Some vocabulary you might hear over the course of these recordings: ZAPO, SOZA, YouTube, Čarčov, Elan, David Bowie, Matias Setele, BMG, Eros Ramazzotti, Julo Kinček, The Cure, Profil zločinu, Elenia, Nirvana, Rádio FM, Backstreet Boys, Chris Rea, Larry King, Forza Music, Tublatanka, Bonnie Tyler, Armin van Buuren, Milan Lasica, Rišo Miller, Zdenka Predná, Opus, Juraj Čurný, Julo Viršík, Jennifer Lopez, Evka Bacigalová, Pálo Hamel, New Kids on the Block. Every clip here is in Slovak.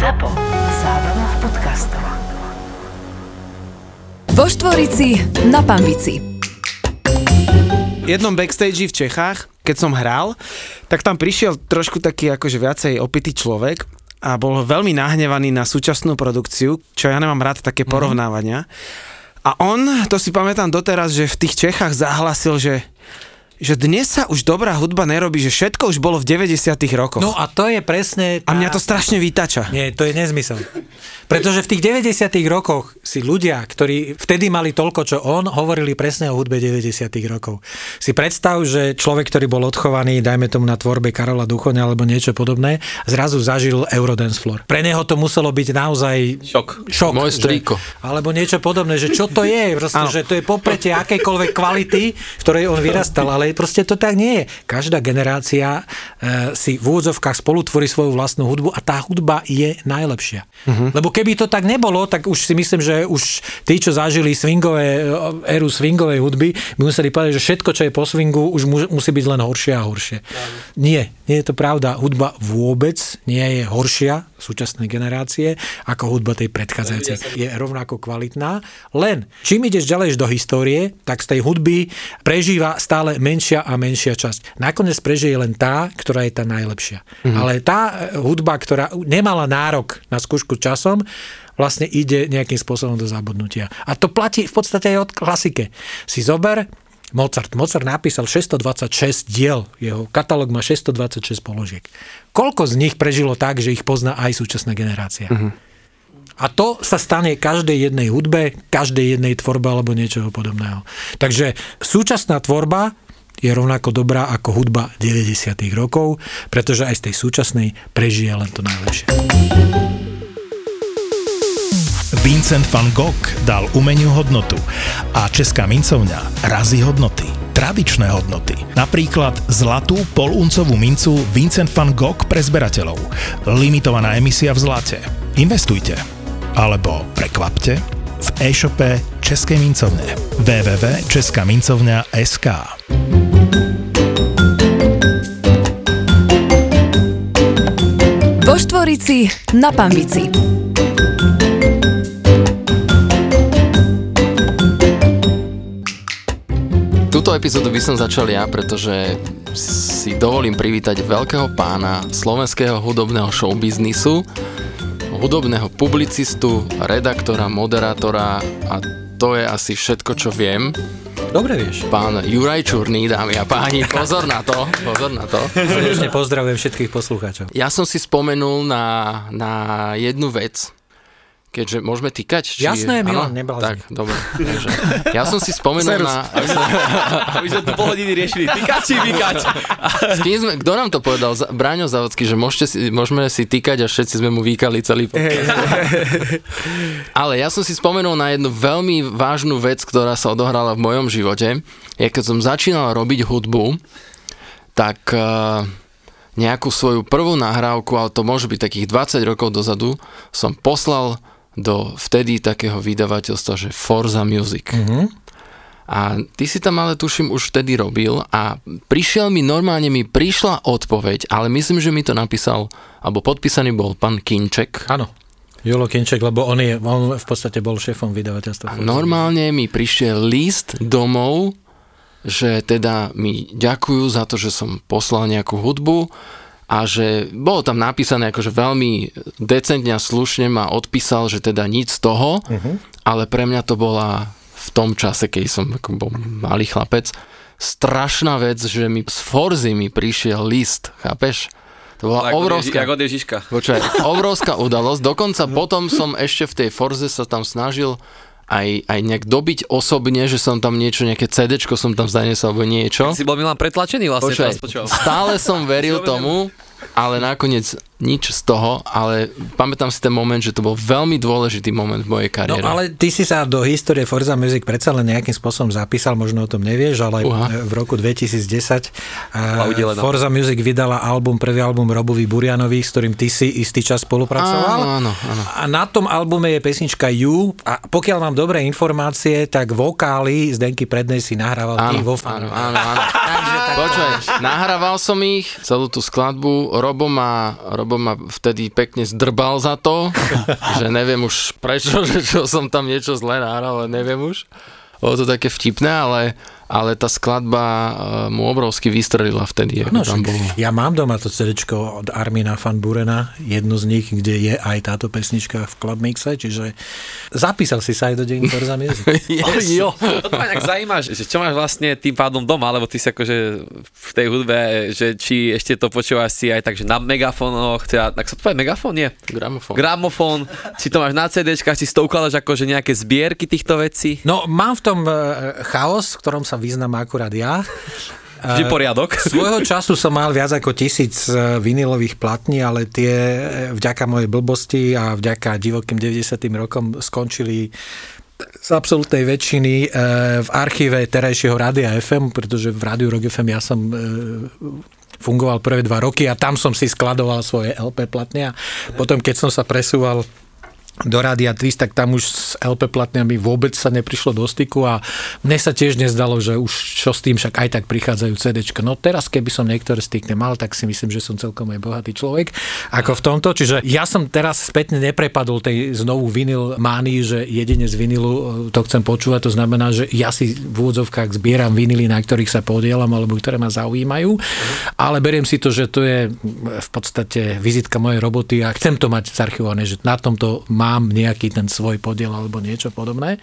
ZAPO. Zábrná v podcastov. Vo Štvorici na Pambici. V jednom backstage v Čechách, keď som hral, tak tam prišiel trošku taký akože viacej opitý človek a bol veľmi nahnevaný na súčasnú produkciu, čo ja nemám rád také porovnávania. A on, to si pamätám doteraz, že v tých Čechách zahlasil, že dnes sa už dobrá hudba nerobí, že všetko už bolo v 90-tych rokoch. No a to je presne... Tá... A mňa to strašne vytača. Nie, to je nezmysel. Pretože v tých 90-tych rokoch si ľudia, ktorí vtedy mali toľko, čo on, hovorili presne o hudbe 90-tych rokov. Si predstav, že človek, ktorý bol odchovaný, dajme tomu na tvorbe Karola Duchoňa alebo niečo podobné, zrazu zažil Eurodance floor. Pre neho to muselo byť naozaj šok. Moje strýko. Alebo niečo podobné, že čo to je, proste, že to je popretie akejkoľvek kvality, v ktorej on vyrastal, ale proste to tak nie je. Každá generácia si v úvodzovkách spolutvorí svoju vlastnú hudbu a tá hudba je najlepšia. Mhm. Lebo keby to tak nebolo, tak už si myslím, že už tí, čo zažili éru swingovej hudby, by museli povedať, že všetko, čo je po swingu, už musí byť len horšie a horšie. Nie je to pravda. Hudba vôbec nie je horšia súčasnej generácie ako hudba tej predchádzajúcej. Je rovnako kvalitná, len čím ideš ďalej do histórie, tak z tej hudby prežíva stále menšia a menšia časť. Nakoniec prežije len tá, ktorá je tá najlepšia. Mhm. Ale tá hudba, ktorá nemala nárok na skúšku časom, vlastne ide nejakým spôsobom do zabudnutia. A to platí v podstate aj od klasike. Si zober Mozart. Mozart napísal 626 diel. Jeho katalóg má 626 položiek. Koľko z nich prežilo tak, že ich pozná aj súčasná generácia? Mhm. A to sa stane každej jednej hudbe, každej jednej tvorbe alebo niečoho podobného. Takže súčasná tvorba je rovnako dobrá ako hudba 90. rokov, pretože aj z tej súčasnej prežije len to najlepšie. Vincent van Gogh dal umeniu hodnotu a Česká mincovňa razí hodnoty, tradičné hodnoty. Napríklad zlatú poluncovú mincu Vincent van Gogh pre zberateľov. Limitovaná emisia v zlate. Investujte alebo prekvapte v e-shope Českej mincovne www.českamincovňa.sk. Vo Štvorici na Pambici. Túto epizódu by som začal ja, pretože si dovolím privítať veľkého pána slovenského hudobného showbiznisu, hudobného publicistu, redaktora, moderátora a to je asi všetko, čo viem. Dobre vieš. Pán Juraj Čurný, dámy a páni, pozor na to. Srdečne pozdravujem všetkých poslucháčov. Ja som si spomenul na jednu vec. Keďže môžeme týkať? Či... Jasné, Milan, neblázni. Tak, dobre. Takže. Ja som si spomenul na... Aby sme tu po hodiny riešili. Týkať či vykať? Kto nám to povedal? Braňo Závodský, že môžeme si týkať a všetci sme mu vykali celý podcast. Ale ja som si spomenul na jednu veľmi vážnu vec, ktorá sa odohrala v mojom živote. Ja keď som začínal robiť hudbu, tak nejakú svoju prvú nahrávku, ale to môže byť takých 20 rokov dozadu, som poslal do vtedy takého vydavateľstva, že Forza Music. Mm-hmm. A ty si tam ale tuším už vtedy robil a prišla odpoveď, ale myslím, že mi to napísal, alebo podpísaný bol pán Kinček. Áno, Julo Kinček, lebo on v podstate bol šéfom vydavateľstva. A normálne mi prišiel list domov, že teda mi ďakujú za to, že som poslal nejakú hudbu a že bolo tam napísané akože veľmi decentne a slušne ma odpísal, že teda nič z toho, ale pre mňa to bola v tom čase, keď som bol malý chlapec, strašná vec, že mi z Forzy mi prišiel list, chápeš? To bola obrovská udalosť, dokonca potom som ešte v tej Forze sa tam snažil aj nejak dobiť osobne, že som tam nejaké CD-čko som tam zanesol, alebo niečo. Si bol Milan pretlačený vlastne. Stále som veril tomu, ale nakoniec nič z toho, ale pamätám si ten moment, že to bol veľmi dôležitý moment v mojej kariére. No ale ty si sa do histórie Forza Music predsa len nejakým spôsobom zapísal, možno o tom nevieš, ale v roku 2010 Forza Music vydala prvý album Robovi Burianovi, s ktorým ty si istý čas spolupracoval. Áno. A na tom albume je pesnička You a pokiaľ mám dobré informácie, tak vokály Zdenky Prednej si nahrával ty vo Fanu. Áno. Počkaj, nahrával som ich, celú tú skladbu, Robo ma vtedy pekne zdrbal za to, že neviem už prečo, že čo som tam niečo zle nahral, ale neviem už. Bolo to také vtipné, ale tá skladba mu obrovsky vystrelila vtedy. No, tam bolo. Ja mám doma to CDčko od Armina van Buurena, jednu z nich, kde je aj táto pesnička v Club Mixe, čiže zapísal si sa aj do deň Forza Music. Yes. Oh, jo. To ma tak zaujíma, že čo máš vlastne tým pádom doma, lebo ty si akože v tej hudbe, že či ešte to počúvaš si aj tak, že na megafónoch, teda, tak sa to povie megafón, nie? Gramofón. Či to máš na CDčkách, či si to ukladaš akože nejaké zbierky týchto vecí? No, mám v tom chaos, v ktorom sa význam akurát ja. Vždy poriadok. Svojho času som mal viac ako 1000 vinilových platní, ale tie vďaka mojej blbosti a vďaka divokým 90. rokom skončili z absolútnej väčšiny v archíve terajšieho Rádia FM, pretože v Rádiu Rock FM ja som fungoval prvé 2 roky a tam som si skladoval svoje LP platne a potom, keď som sa presúval do Rádia Twist, tak tam už s LP platňami vôbec sa neprišlo do styku a mne sa tiež nezdalo, že už čo s tým, však aj tak prichádzajú CDčka. No teraz, keby som niektoré z tých nemal, tak si myslím, že som celkom aj bohatý človek ako v tomto. Čiže ja som teraz spätne neprepadol tej znovu vinyl mánii, že jedine z vinilu to chcem počúvať. To znamená, že ja si v úvodzovkách zbieram vinily, na ktorých sa podielam alebo ktoré ma zaujímajú, ale beriem si to, že to je v podstate vizitka mojej roboty a chcem to mať zarchivované, že na tomto mám nejaký ten svoj podiel alebo niečo podobné.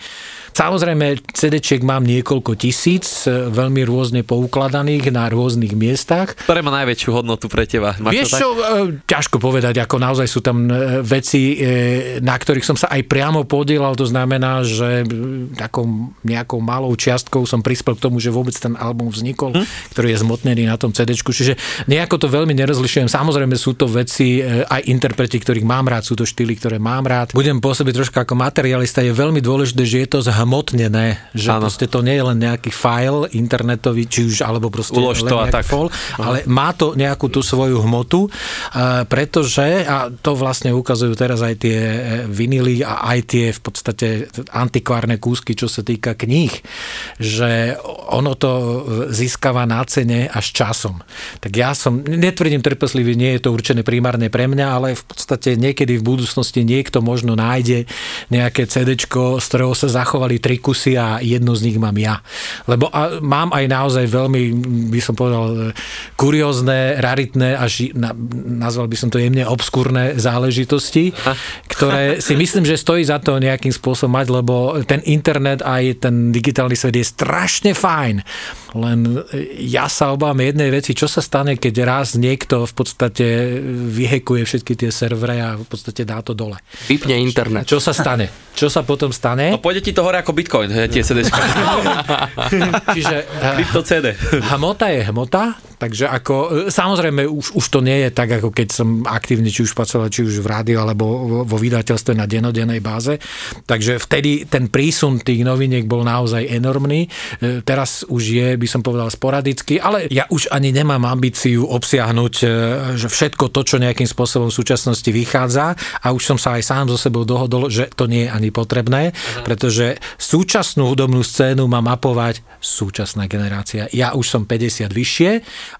Samozrejme, CD-čiek mám niekoľko 1000, veľmi rôzne poukladaných na rôznych miestach. Ktoré má najväčšiu hodnotu pre teba? Vieš čo, ťažko povedať, ako naozaj sú tam veci, na ktorých som sa aj priamo podielal, to znamená, že takou nejakou malou čiastkou som prispel k tomu, že vôbec ten album vznikol, ktorý je zmotnený na tom CD-čku, čiže nejako to veľmi nerozlišujem. Samozrejme, sú to veci, aj interpreti, ktorých mám rád, sú to štýly, ktoré mám rád. Budem pôsobiť trošku ako materialista, je veľmi dôležité, že je to zhmotnené, že proste to nie je len nejaký file internetový, či už, alebo proste len nejaký file, ale má to nejakú tú svoju hmotu, pretože, a to vlastne ukazujú teraz aj tie vinily a aj tie v podstate antikvárne kúsky, čo sa týka kníh, že ono to získava na cene až časom. Tak ja som, netvrdím trpezlivý, nie je to určené primárne pre mňa, ale v podstate niekedy v budúcnosti niekto možno nájde nejaké CDčko, z ktorého sa zachovali 3 kusy a jedno z nich mám ja. Lebo mám aj naozaj veľmi, by som povedal, kuriózne, raritné, až nazval by som to jemne obskúrne záležitosti, ktoré si myslím, že stojí za to nejakým spôsobom mať, lebo ten internet aj ten digitálny svet je strašne fajn. Len ja sa obávam jednej veci, čo sa stane, keď raz niekto v podstate vyhekuje všetky tie servery a v podstate dá to dole. Vypne internet. Čo sa stane? Čo sa potom stane? No pôjde ti to hore ako Bitcoin, tie CDčka. Čiže krypto CD. Hmota je hmota, takže ako, samozrejme už to nie je tak, ako keď som aktívne, či už pracoval, či už v rádiu, alebo vo vydateľstve na dennodennej báze. Takže vtedy ten prísun tých noviniek bol naozaj enormný. Teraz už je, by som povedal, sporadicky, ale ja už ani nemám ambíciu obsiahnuť, že všetko to, čo nejakým spôsobom v súčasnosti vychádza, a už som sa aj sám so sebou dohodol, že to nie je ani potrebné, pretože súčasnú hudobnú scénu má mapovať súčasná generácia. Ja už som 50 vyššie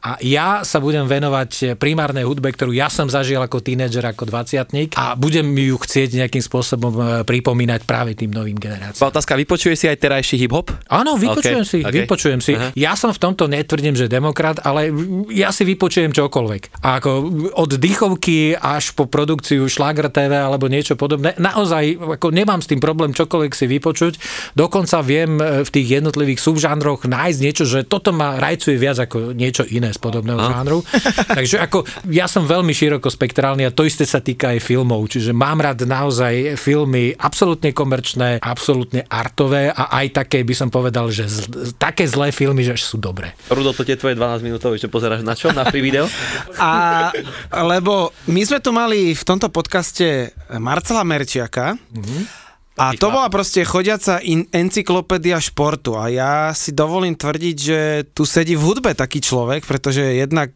a ja sa budem venovať primárnej hudbe, ktorú ja som zažil ako tínedžer, ako 20-tník, a budem ju chcieť nejakým spôsobom pripomínať práve tým novým generáciám. Otázka, vypočuješ si aj terajší hip-hop? Áno, vypočujem si. Aha. Ja som v tomto netvrdím, že demokrat, ale ja si vypočujem čokoľvek. A ako od dýchovky až po produkciu Šláger TV alebo niečo podobné. Naozaj ako nemám s tým problém čokoľvek si vypočuť. Dokonca viem v tých jednotlivých subžánroch nájsť niečo, že toto ma rajcuje viac ako niečo iné z podobného žánru. Takže ako ja som veľmi širokospektrálny a to isté sa týka aj filmov. Čiže mám rád naozaj filmy absolútne komerčné, absolútne artové a aj také by som povedal, že také zlé filmy, že sú dobré. Rudo, to tie tvoje 12 minútové, čo pozeráš na čo? Na free video? Lebo my sme tu mali v tomto podcaste Marcela Merčiaka a to bola proste chodiaca encyklopédia športu a ja si dovolím tvrdiť, že tu sedí v hudbe taký človek, pretože jednak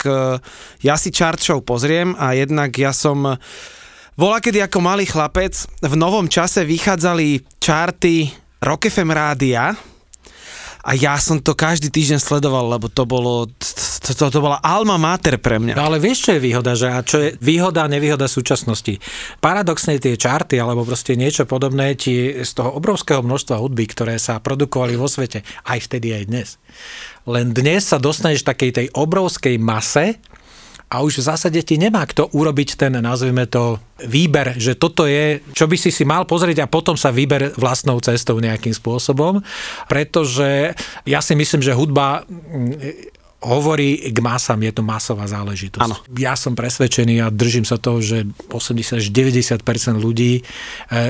ja si Čarčov pozriem a jednak ja som volakedy ako malý chlapec v novom čase vychádzali čarty Rock FM rádia a ja som to každý týždeň sledoval, lebo to bolo, to bola alma mater pre mňa. No ale vieš, čo je výhoda, že a čo je výhoda a nevýhoda súčasnosti? Paradoxne tie charty, alebo proste niečo podobné ti z toho obrovského množstva hudby, ktoré sa produkovali vo svete, aj vtedy, aj dnes. Len dnes sa dostaneš takej tej obrovskej mase a už v zásade ti nemá kto urobiť ten, nazvime to, výber, že toto je, čo by si si mal pozrieť a potom sa vyber vlastnou cestou nejakým spôsobom, pretože ja si myslím, že hudba hovorí k masám, je to masová záležitosť. Ano. Ja som presvedčený a držím sa toho, že 80-90% ľudí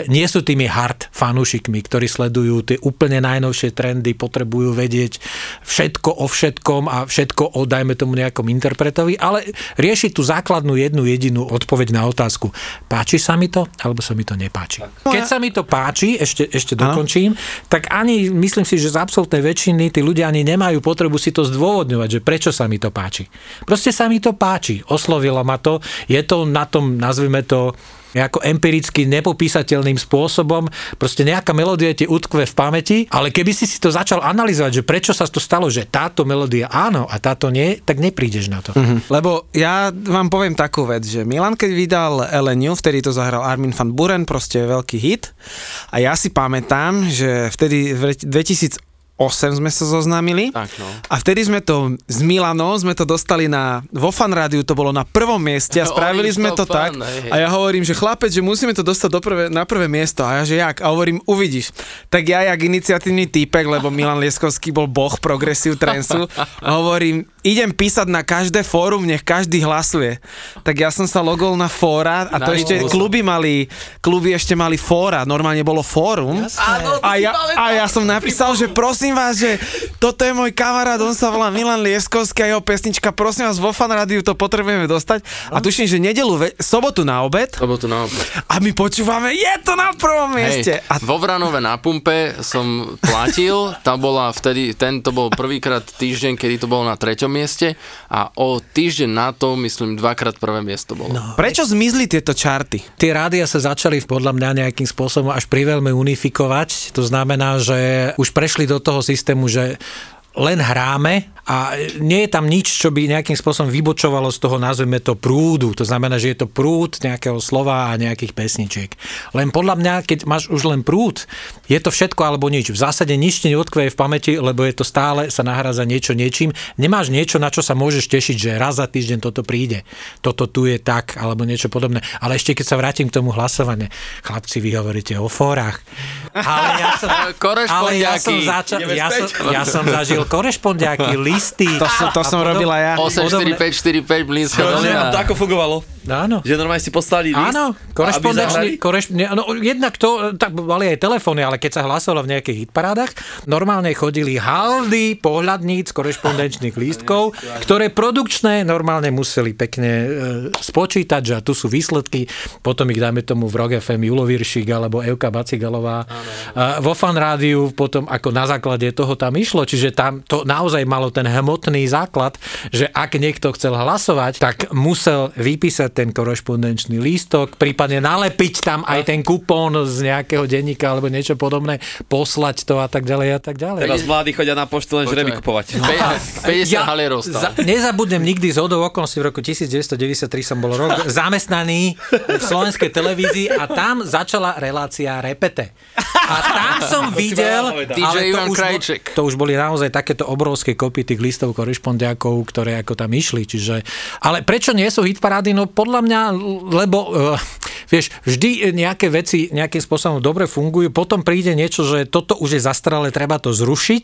nie sú tými hard fanúšikmi, ktorí sledujú tie úplne najnovšie trendy, potrebujú vedieť všetko o všetkom a všetko o, dajme tomu, nejakom interpretovi, ale rieši tú základnú jednu jedinú odpoveď na otázku. Páči sa mi to, alebo sa mi to nepáči? Tak. Keď sa mi to páči, ešte dokončím, tak ani, myslím si, že z absolútnej väčšiny tí ľudia ani nemajú potrebu si to zdôvodňovať, prečo sa mi to páči. Proste sa mi to páči. Oslovilo ma to. Je to na tom, nazvime to, nejako empiricky nepopísateľným spôsobom. Proste nejaká melódia ti utkve v pamäti, ale keby si to začal analyzovať, že prečo sa to stalo, že táto melódia áno a táto nie, tak neprídeš na to. Mm-hmm. Lebo ja vám poviem takú vec, že Milan, keď vydal Eleniu, vtedy to zahral Armin van Buuren, proste veľký hit. A ja si pamätám, že vtedy v 2008 sme sa zoznámili a vtedy sme to s Milanom sme to dostali na, vo Fan rádiu to bolo na prvom mieste a spravili sme to tak a ja hovorím, že chlapec, že musíme to dostať na prvé miesto a ja, že jak? A hovorím, uvidíš. Tak ja, jak iniciatívny týpek, lebo Milan Lieskovský bol boh progressive transu, hovorím, idem písať na každé fórum, nech každý hlasuje. Tak ja som sa logol na fóra a to ešte kluby ešte mali fóra, normálne bolo fórum. A ja som napísal, že prosím vás, že toto je môj kamarát, on sa volá Milan Lieskovský a jeho pesnička, prosím vás, vo Fan rádiu to potrebujeme dostať. A tuším, že sobotu na obed. A my počúvame, je to na prvom mieste. A vo Vranove na Pumpe som platil, tam bola vtedy, tento bol prvýkrát týždeň, kedy to bolo na 3. mieste a o týždeň na to, myslím, 2-krát prvé miesto bolo. No. Prečo zmizli tieto čarty? Tie rádia sa začali podľa mňa nejakým spôsobom až priveľmi unifikovať. To znamená, že už prešli do toho systému, že len hráme a nie je tam nič, čo by nejakým spôsobom vybočovalo z toho, nazvime to, prúdu. To znamená, že je to prúd nejakého slova a nejakých pesničiek. Len podľa mňa, keď máš už len prúd, je to všetko alebo nič. V zásade nič neodkveje v pamäti, lebo je to stále sa nahráza niečo niečím. Nemáš niečo, na čo sa môžeš tešiť, že raz za týždeň toto príde. Toto tu je tak, alebo niečo podobné. Ale ešte keď sa vrátim k tomu hlasovaniu. Chlapci, vy hovoríte o fórach. Ale ja som zažil korešpondiáky, listy. To som robila ja. 84545 blízko. No, ako fungovalo? Áno. Že normálne si poslali list. Áno. Jednak to, tak mali aj telefóny, ale keď sa hlasovalo v nejakých hitparádach, normálne chodili haldy pohľadníc korešpondenčných lístkov, ktoré produkčné normálne museli pekne spočítať, že tu sú výsledky, potom ich dáme tomu v Rock FM Julo Viršík alebo Evka Bacigalová. Vo Fan rádiu potom ako na základe toho tam išlo, čiže tam to naozaj malo ten hmotný základ, že ak niekto chcel hlasovať, tak musel vypísať ten korešpondenčný lístok, prípadne nalepiť tam aj ten kupón z nejakého denníka alebo niečo podobné, poslať to a tak ďalej a tak ďalej. Teraz vlády chodia na poštu len žreby kupovať. 50 halierov stále. Nezabudnem nikdy, z hodou okolností v roku 1993 som bol rok zamestnaný v slovenskej televízii a tam začala relácia Repete. A tam som videl, ale to už boli naozaj takéto obrovské kopy tých listov korešpondiákov, ktoré ako tam išli, čiže... Ale prečo nie sú hitparády? No podľa mňa, lebo vieš, vždy nejaké veci nejakým spôsobom dobre fungujú, potom príde niečo, že toto už je zastralé, treba to zrušiť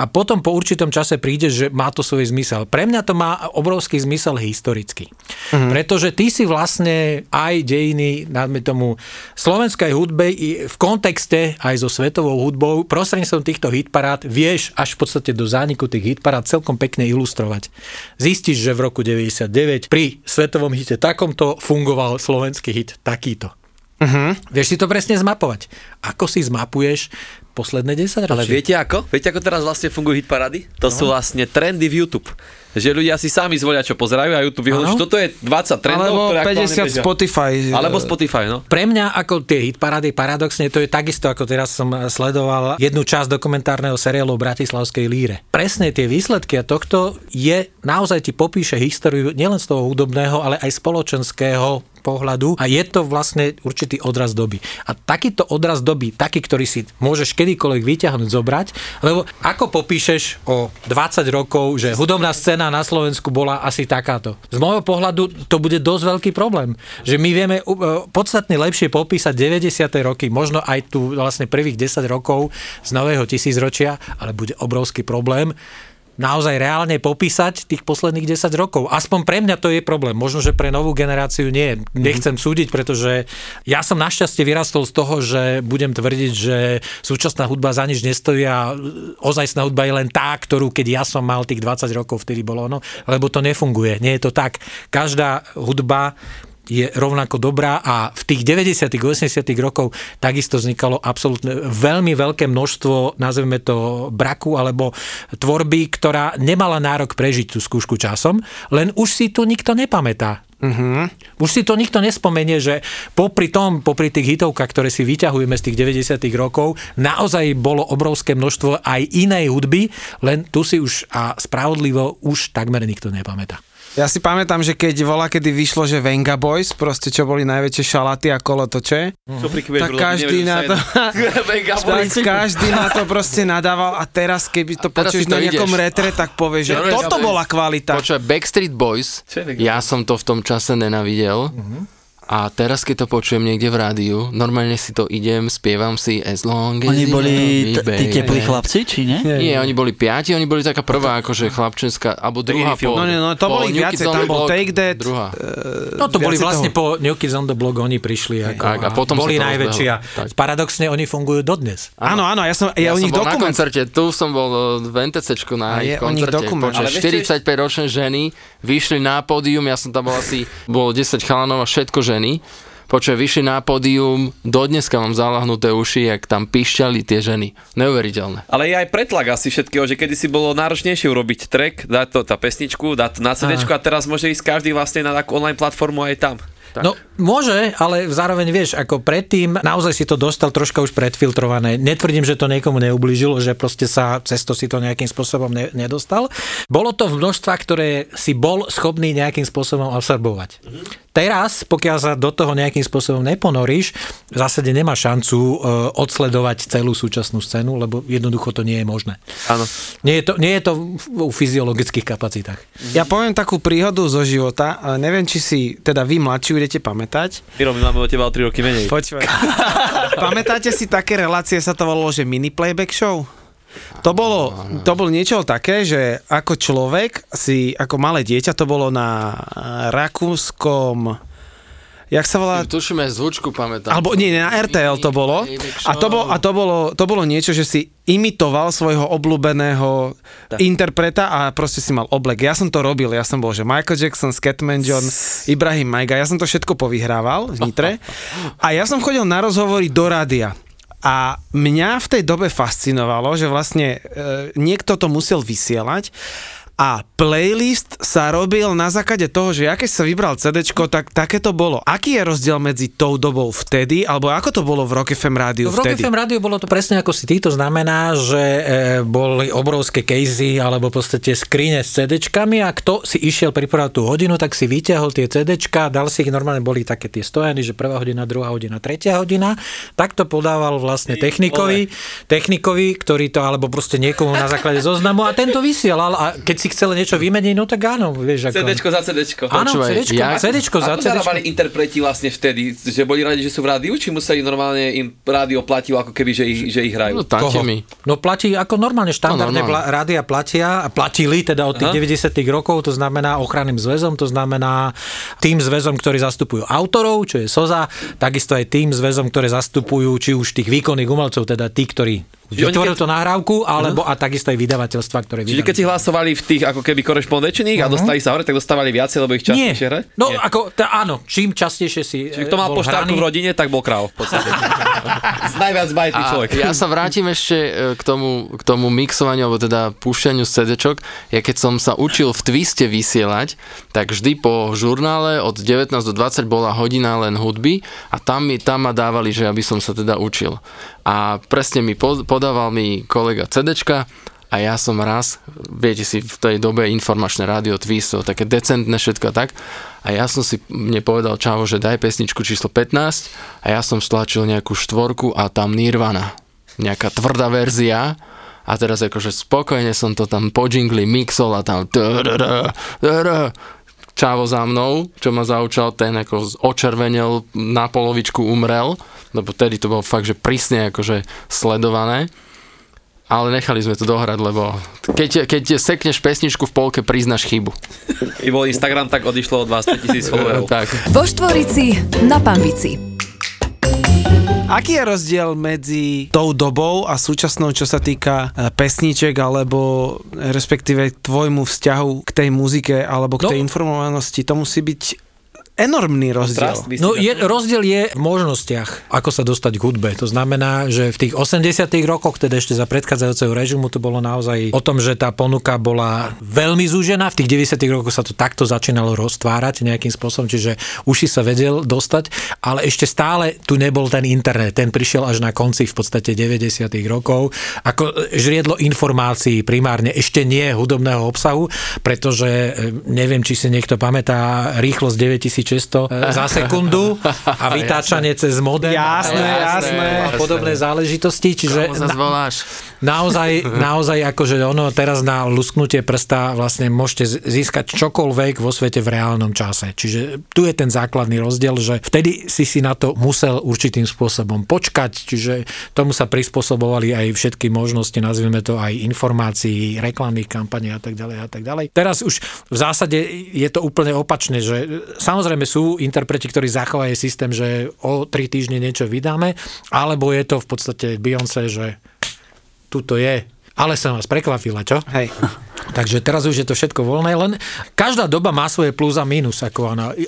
a potom po určitom čase príde, že má to svoj zmysel. Pre mňa to má obrovský zmysel historicky. Mm-hmm. Pretože ty si vlastne aj dejiny, najmä tomu slovenskej hudbe i v kontexte aj so svetovou hudbou, prostredníctvom týchto hitparád vieš až v podstate do zániku tých hitparád celkom pekne ilustrovať. Zistíš, že v roku 99 pri svetovom hite takomto fungoval slovenský hit takýto. Uh-huh. Vieš si to presne zmapovať. Ako si zmapuješ posledné 10 ročí. Ale viete ako? Viete ako teraz vlastne fungujú hitparády? To sú vlastne trendy v YouTube. Že ľudia si sami zvolia, čo pozerajú a YouTube vyhodí, že toto je 20 trendov, ktoré aktuálne bežia. Alebo 50 Spotify. Alebo Spotify, no. Pre mňa ako tie hitparády paradoxne to je takisto, ako teraz som sledoval jednu časť dokumentárneho seriálu o Bratislavskej líre. Presne tie výsledky a tohto je, naozaj ti popíše históriu nielen z toho hudobného, ale aj spoločenského pohľadu a je to vlastne určitý odraz doby. A takýto odraz doby, taký, ktorý si môžeš kedykoľvek vyťahnuť, zobrať, lebo ako popíšeš o 20 rokov, že hudobná scéna na Slovensku bola asi takáto. Z môjho pohľadu to bude dosť veľký problém, že my vieme podstatne lepšie popísať 90. roky, možno aj tu vlastne prvých 10 rokov z nového tisícročia, ale bude obrovský problém naozaj reálne popísať tých posledných 10 rokov. Aspoň pre mňa to je problém. Možno, že pre novú generáciu nie. Nechcem súdiť, pretože ja som našťastie vyrastol z toho, že budem tvrdiť, že súčasná hudba za nič nestojí a ozajstná hudba je len tá, ktorú keď ja som mal tých 20 rokov, vtedy bolo ono, lebo to nefunguje. Nie je to tak. Každá hudba je rovnako dobrá a v tých 90. 80. rokov takisto vznikalo absolútne veľmi veľké množstvo, nazveme to braku alebo tvorby, ktorá nemala nárok prežiť tú skúšku časom, len už si tu nikto nepamätá. Uh-huh. Už si to nikto nespomenie, že popri tých hitovkách, ktoré si vyťahujeme z tých 90. rokov, naozaj bolo obrovské množstvo aj inej hudby, len tu si už a spravodlivo už takmer nikto nepamätá. Ja si pamätám, že keď kedy vyšlo, že Vengaboys, proste čo boli najväčšie šalaty a kolotoče, tak každý na to proste nadával a teraz, keby to počuješ na nejakom retre, tak povieš, že toto bola kvalita. Počuj, Backstreet Boys, ja som to v tom čase nenavidel a teraz, keď to počujem niekde v rádiu, normálne si to idem, spievam si As Long As... Oni boli tí teplí chlapci, či ne? Nie, oni boli piati, oni boli taká prvá, akože chlapčenská, alebo druhá po... No, to boli viacej, tam bol Take That. No, to boli vlastne po New Kids on the Block, oni prišli a potom boli najväčší a paradoxne oni fungujú dodnes. Áno, ja som bol na koncerte, tu som bol v NTCčku na ich koncerte, počas 45-ročné ženy vyšli na pódium, ja som tam bol asi, bolo 10 chalanov a všetko ženy. Počujem, vyšli na pódium, dodneska mám zalahnuté uši, jak tam pišťali tie ženy. Neuveriteľné. Ale je aj pretlak asi všetkého, že kedysi bolo náročnejšie urobiť track, dať to tá pesničku, dať to na CD-čku a teraz môže ísť každý vlastne na takú online platformu aj tam. Tak. No môže, ale zároveň vieš, ako predtým naozaj si to dostal troška už predfiltrované. Netvrdím, že to niekomu neublížilo, že proste sa cez to si to nejakým spôsobom nedostal. Bolo to v množstvách, ktoré si bol schopný nejakým spôsobom absorbovať. Teraz, pokiaľ sa do toho nejakým spôsobom neponoríš, v zásade nemá šancu odsledovať celú súčasnú scénu, lebo jednoducho to nie je možné. Áno. Nie je to v fyziologických kapacitách. Ja poviem takú príhodu zo života. Neviem, či si teda vy mladší budete pamätať. Miro, my máme od teba o 3 roky menej. Počúvaj. Pamätáte si také relácie, sa to volalo, že mini playback show? To bolo niečo také, že ako človek si, ako malé dieťa, to bolo na rakúskom, jak sa volá? Tuším, aj zvučku pamätám. Alebo nie, na RTL to bolo. A to bolo niečo, že si imitoval svojho obľúbeného interpreta a proste si mal oblek. Ja som to robil, ja som bol, že Michael Jackson, Scatman John, Ibrahim Majga, ja som to všetko povyhrával v Nitre. A ja som chodil na rozhovory do rádia. A mňa v tej dobe fascinovalo, že vlastne niekto to musel vysielať a playlist sa robil na základe toho, že keď sa vybral CDčko, tak také to bolo. Aký je rozdiel medzi tou dobou vtedy, alebo ako to bolo v Rock FM rádiu vtedy? V Rock FM rádiu bolo to presne ako si ty, to znamená, že boli obrovské casey, alebo v podstate skrine s CDčkami a kto si išiel pripravať tú hodinu, tak si vyťahol tie CDčka, dal si ich, normálne boli také tie stojany, že prvá hodina, druhá hodina, tretia hodina, tak to podával vlastne technikovi, ktorý to, alebo proste niekomu na základe zoznamu a tento vysielal a keď si chcel niečo vymeniť, no tak áno, vieš ako. CDčko za CDčko. Áno, CDčko za CDčko. Ako zarábali interpreti vlastne vtedy? Že boli radi, že sú v rádiu, či museli normálne im rádio platilo, ako keby, že ich hrajú? No tante mi. No platí, ako normálne štandardné rádia platia, a platili teda od tých 90. rokov, to znamená ochranným zväzom, to znamená tým zväzom, ktorí zastupujú autorov, čo je SOZA, takisto aj tým zväzom, ktoré zastupujú či už tých výkonných umelcov, teda tí, ktorí vytvoril to nahrávku, alebo a takisto aj vydavateľstva, ktoré vydávajú. Čiže keď si hlasovali v tých ako keby korešpondenčných a dostali sa hore, tak dostávali viacej, lebo ich častejšie hre? No, áno, čím častejšie si. Čiže kto mal poštárku v rodine, tak bol kráľ v podstate. Najviac bajtný človek. Ja sa vrátim ešte k tomu mixovaniu, alebo teda púšťaniu CD-čok. Ja keď som sa učil v Twiste vysielať, tak vždy po žurnále od 19 do 20 bola hodina len hudby a tam ma dávali, že aby som sa teda učil. A presne mi podával mi kolega CD-čka. A ja som raz, viete si, v tej dobe informačné rádio, Twist, také decentné všetko tak. A ja som si, mne povedal čavo, že daj pesničku číslo 15 a ja som stlačil nejakú štvorku a tam Nirvana. Nejaká tvrdá verzia. A teraz akože spokojne som to tam po džingli mixol a tam čavo za mnou, čo ma zaučal, ten ako očervenel, na polovičku umrel, lebo tedy to bolo fakt, že prísne akože sledované. Ale nechali sme to dohrať, lebo keď sekneš pesničku v polke, priznaš chybu. I bol Instagram, tak odišlo od 20 000 followerov. Vo Štvorici na Pambici. Aký je rozdiel medzi tou dobou a súčasnou, čo sa týka pesniček, alebo respektíve tvojmu vzťahu k tej muzike, alebo k tej informovanosti? To musí byť enormný rozdiel. No rozdiel je v možnostiach, ako sa dostať k hudbe. To znamená, že v tých 80. rokoch, teda ešte za predchádzajúceho režimu, to bolo naozaj o tom, že tá ponuka bola veľmi zúžená. V tých 90. rokoch sa to takto začínalo roztvárať nejakým spôsobom, čiže uši sa vedel dostať, ale ešte stále tu nebol ten internet. Ten prišiel až na konci v podstate 90. rokov. Ako žriedlo informácií primárne, ešte nie hudobného obsahu, pretože neviem, či si niekto pamätá rýchlosť 9600 za sekundu a vytáčanie cez modem. Jasné. A podobné záležitosti, čiže naozaj akože ono teraz na lusknutie prsta vlastne môžete získať čokoľvek vo svete v reálnom čase. Čiže tu je ten základný rozdiel, že vtedy si na to musel určitým spôsobom počkať, čiže tomu sa prispôsobovali aj všetky možnosti, nazvime to aj informácií, reklamných kampaní a tak ďalej. Teraz už v zásade je to úplne opačné, že samozrejme sú interpreti, ktorí zachovajú systém, že o 3 týždne niečo vydáme, alebo je to v podstate Beyoncé, že tuto je. Ale som vás prekvapila, čo? Hej. Takže teraz už je to všetko voľné, len každá doba má svoje plus a minus.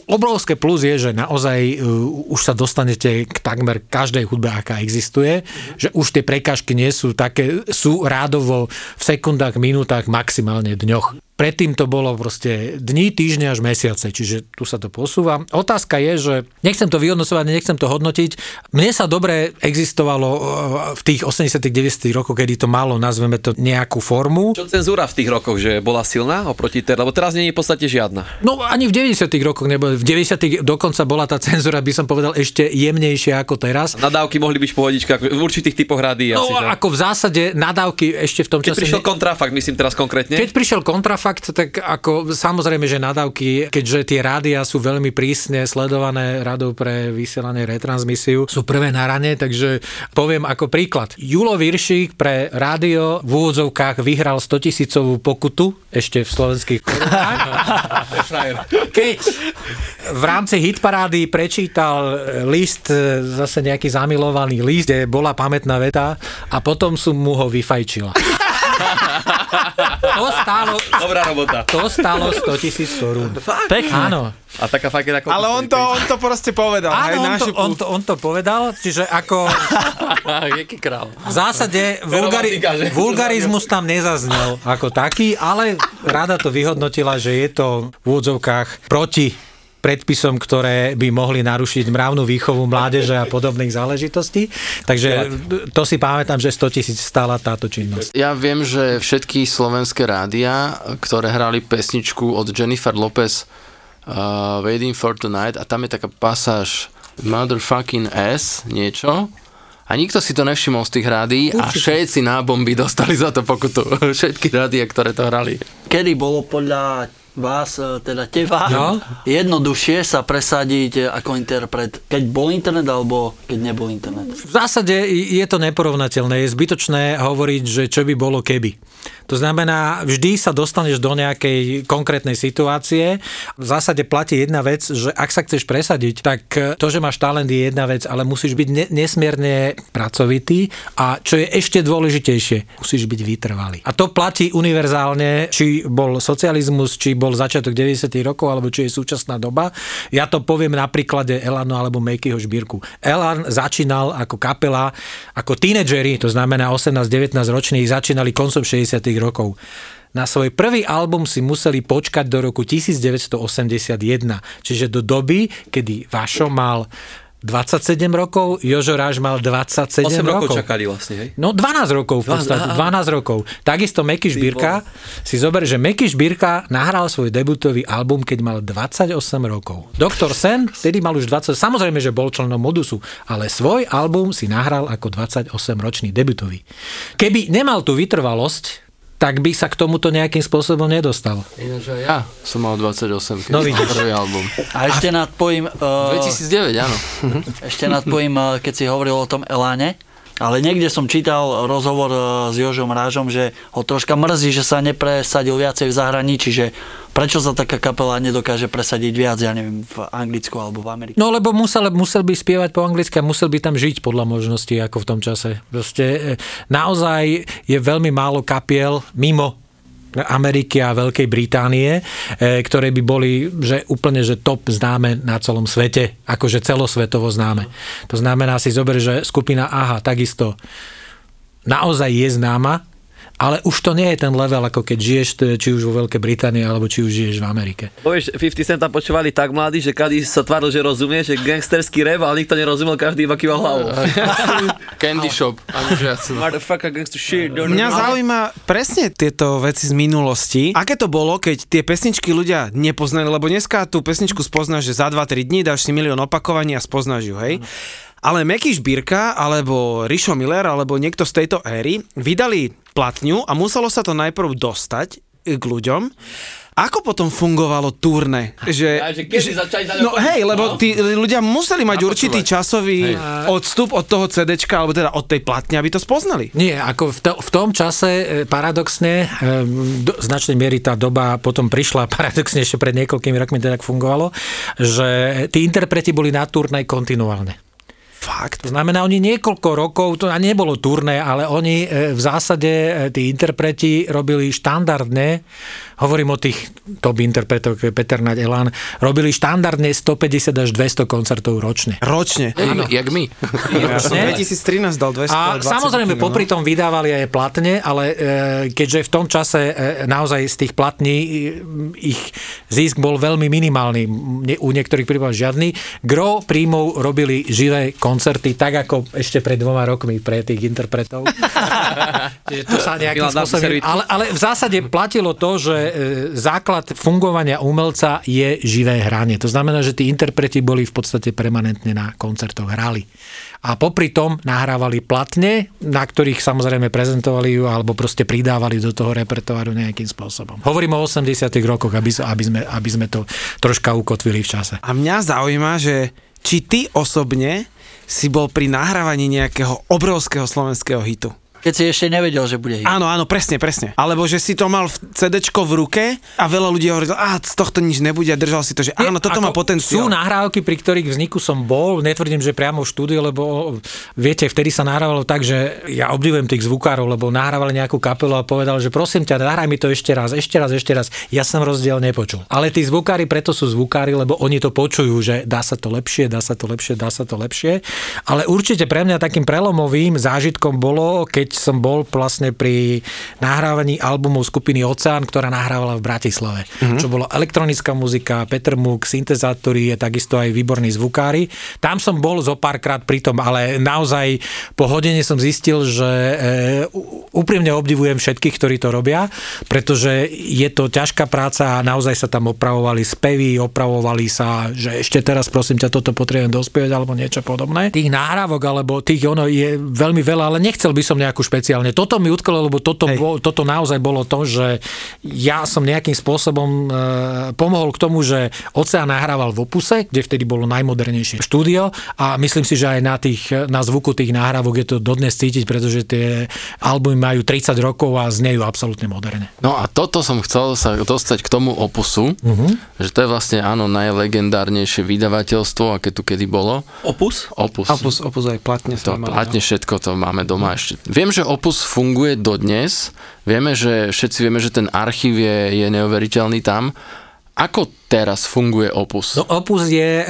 Obrovské plus je, že naozaj už sa dostanete k takmer každej hudbe, aká existuje, že už tie prekážky nie sú také, sú rádovo v sekundách, minútach, maximálne dňoch. Predtým to bolo proste dní, týždne až mesiace, čiže tu sa to posúva. Otázka je, že nechcem to vyhodnocovať, nechcem to hodnotiť. Mne sa dobre existovalo v tých 80. 90. rokoch, kedy to malo, nazveme to, nejakú formu. Čo cenzúra v tých rokoch, že bola silná oproti teraz, lebo teraz nie je v podstate žiadna. No ani v 90. rokoch nebola. V 90. dokonca bola tá cenzúra, by som povedal, ešte jemnejšia ako teraz. Nadávky mohli byť v pohodičke, v určitých typoch rádií. No asi, ako v zásade nadávky ešte v tom čase. Keď prišiel kontrafakt, myslím teraz konkrétne. Keď prišiel kontrafakt, tak ako samozrejme, že nadávky, keďže tie rádia sú veľmi prísne sledované radou pre vysielanie retransmisiu, sú prvé na rane, takže poviem ako príklad. Julo Viršík pre rádio v úvodzovkách vyhral 100 000 pokutu, ešte v slovenských korunách, keď v rámci hitparády prečítal list, zase nejaký zamilovaný list, kde bola pamätná veta a potom som mu ho vyfajčila. Dobrá robota. To stálo 100 000 korún. Pekne. Áno. A taká fakera. Ale on to proste povedal. Áno, on to povedal, čiže ako jaký král. V zásade vulgarizmus tam nezaznel ako taký, ale rada to vyhodnotila, že je to v úvodzovkách proti predpisom, ktoré by mohli narušiť mravnú výchovu mládeže a podobných záležitostí. Takže to si pamätám, že 100 000 stála táto činnosť. Ja viem, že všetky slovenské rádia, ktoré hrali pesničku od Jennifer Lopez Waiting for Tonight, a tam je taká pasáž Motherfucking ass, niečo. A nikto si to nevšimol z tých rádií a všetci na bomby dostali za to pokutu. Všetky rádia, ktoré to hrali. Kedy bolo podľa vás, teda teba, jednoduchšie sa presadiť ako interpret, keď bol internet alebo keď nebol internet? V zásade je to neporovnateľné. Je zbytočné hovoriť, že čo by bolo keby. To znamená, vždy sa dostaneš do nejakej konkrétnej situácie. V zásade platí jedna vec, že ak sa chceš presadiť, tak to, že máš talent, je jedna vec, ale musíš byť nesmierne pracovitý a čo je ešte dôležitejšie, musíš byť vytrvalý. A to platí univerzálne, či bol socializmus, či bol začiatok 90. rokov, alebo či je súčasná doba. Ja to poviem na príklade Elanu alebo Mekýho Žbirku. Elan začínal ako kapela, ako tínedžeri, to znamená 18-19 roční, začínali koncom 60. rokov. Na svoj prvý album si museli počkať do roku 1981, čiže do doby, kedy Vašo mal 27 rokov, Jožo Ráž mal 27 8 rokov. 8 rokov čakali vlastne, hej? No 12 rokov v podstate, 12 rokov. Takisto Mekýš Žbirka, si zober, že Mekýš Žbirka nahral svoj debutový album, keď mal 28 rokov. Doktor Sen, tedy mal už 20, samozrejme, že bol členom Modusu, ale svoj album si nahral ako 28-ročný debutový. Keby nemal tú vytrvalosť, tak by sa k tomuto nejakým spôsobom nedostal. Ináč aj ja som mal 28, keď mal prvý album. A ešte nadpojím... 2009, áno. Ešte nadpojím, keď si hovoril o tom Eláne, ale niekde som čítal rozhovor s Jožom Rážom, že ho troška mrzí, že sa nepresadil viacej v zahraničí, že prečo sa taká kapela nedokáže presadiť viac, ja neviem, v Anglicku alebo v Amerike? No lebo musel by spievať po anglicky a musel by tam žiť podľa možností, ako v tom čase. Proste naozaj je veľmi málo kapiel mimo Ameriky a Veľkej Británie, ktoré by boli že úplne že top známe na celom svete, akože celosvetovo známe. To znamená, si zober, že skupina AHA takisto naozaj je známa, ale už to nie je ten level, ako keď žiješ, či už vo Veľkej Británii, alebo či už žiješ v Amerike. Povieš, 50 Cent tam počúvali tak mladí, že každý sa tváril, že rozumie, že gangsterský rap, ale nikto nerozumel, každý iba kýval hlavou. Candy shop. Mňa zaujíma presne tieto veci z minulosti. Aké to bolo, keď tie pesničky ľudia nepoznali, lebo dneska tú pesničku spoznáš, že za 2-3 dní dáš si 1 000 000 opakovaní a spoznáš ju, hej? Ale Mekýš Žbirka, alebo Rišo Miller, alebo niekto z tejto éry vydali platňu a muselo sa to najprv dostať k ľuďom. Ako potom fungovalo turné? Že kedy začali dať... No hej, lebo tí ľudia museli mať určitý časový odstup od toho CDčka, alebo teda od tej platne, aby to spoznali. Nie, ako v tom čase paradoxne, do značnej miery tá doba potom prišla paradoxne ešte pred niekoľkými rokmi, teda fungovalo, že tí interpreti boli na turné kontinuálne. Fakt. To znamená, oni niekoľko rokov, to ani nebolo turné, ale oni v zásade, tí interpreti robili štandardne, hovorím o tých top interpretoch, Peter Naď, Elan, robili štandardne 150 až 200 koncertov ročne. Ročne? Áno. Jak my. Ja som 2013 dal 200. A samozrejme, popri tom vydávali aj platne, ale keďže v tom čase naozaj z tých platní ich zisk bol veľmi minimálny, u niektorých prípadov žiadny, gro príjmov robili živé koncerty, tak ako ešte pred 2 rokmi pre tých interpretov. Čiže to sa nejakým spôsobom... Ale v zásade platilo to, že základ fungovania umelca je živé hranie. To znamená, že tí interpreti boli v podstate permanentne na koncertoch, hrali. A popri tom nahrávali platne, na ktorých samozrejme prezentovali ju alebo proste pridávali do toho repertoáru nejakým spôsobom. Hovorím o 80. rokoch, aby sme to troška ukotvili v čase. A mňa zaujíma, že či ty osobne si bol pri nahrávaní nejakého obrovského slovenského hitu. Keď si ešte nevedel, že bude hit. Áno, presne. Alebo že si to mal CDčko v ruke a veľa ľudí hovorilo, z tohto nič nebude a držal si to, že áno, toto má potenciál. Sú nahrávky, pri ktorých vzniku som bol, netvrdím, že priamo v štúdiu, lebo viete, vtedy sa nahrávalo tak, že ja obdivujem tých zvukárov, lebo nahrávali nejakú kapelu a povedal, že prosím ťa, nahraj mi to ešte raz. Ja som rozdiel nepočul. Ale tí zvukári preto sú zvukári, lebo oni to počujú, že dá sa to lepšie. Ale určite pre mňa takým prelomovým zážitkom bolo, keď som bol vlastne pri nahrávaní albumov skupiny Oceán, ktorá nahrávala v Bratislave. Mm-hmm. Čo bolo elektronická muzika, Petr Múk, syntezátory, je takisto aj výborní zvukári. Tam som bol zo párkrát pritom, ale naozaj po hodine som zistil, že úprimne obdivujem všetkých, ktorí to robia, pretože je to ťažká práca a naozaj sa tam opravovali spevy, opravovali sa, že ešte teraz prosím ťa toto potrebujem dospieť alebo niečo podobné. Tých nahrávok alebo tých je veľmi veľa, ale nechcel by som nejak špeciálne. Toto mi utkalo, lebo toto naozaj bolo to, že ja som nejakým spôsobom pomohol k tomu, že Oceán nahrával v Opuse, kde vtedy bolo najmodernejšie štúdio a myslím si, že aj na zvuku tých nahrávok je to dodnes cítiť, pretože tie albumy majú 30 rokov a znejú absolútne moderné. No a toto som chcel sa dostať k tomu Opusu, že to je vlastne áno najlegendárnejšie vydavateľstvo, aké tu kedy bolo. Opus aj platne sa máme. Platne všetko to máme doma ešte. Viem, že Opus funguje dodnes. Všetci vieme, že ten archív je neuveriteľný tam. Ako teraz funguje Opus? No, Opus je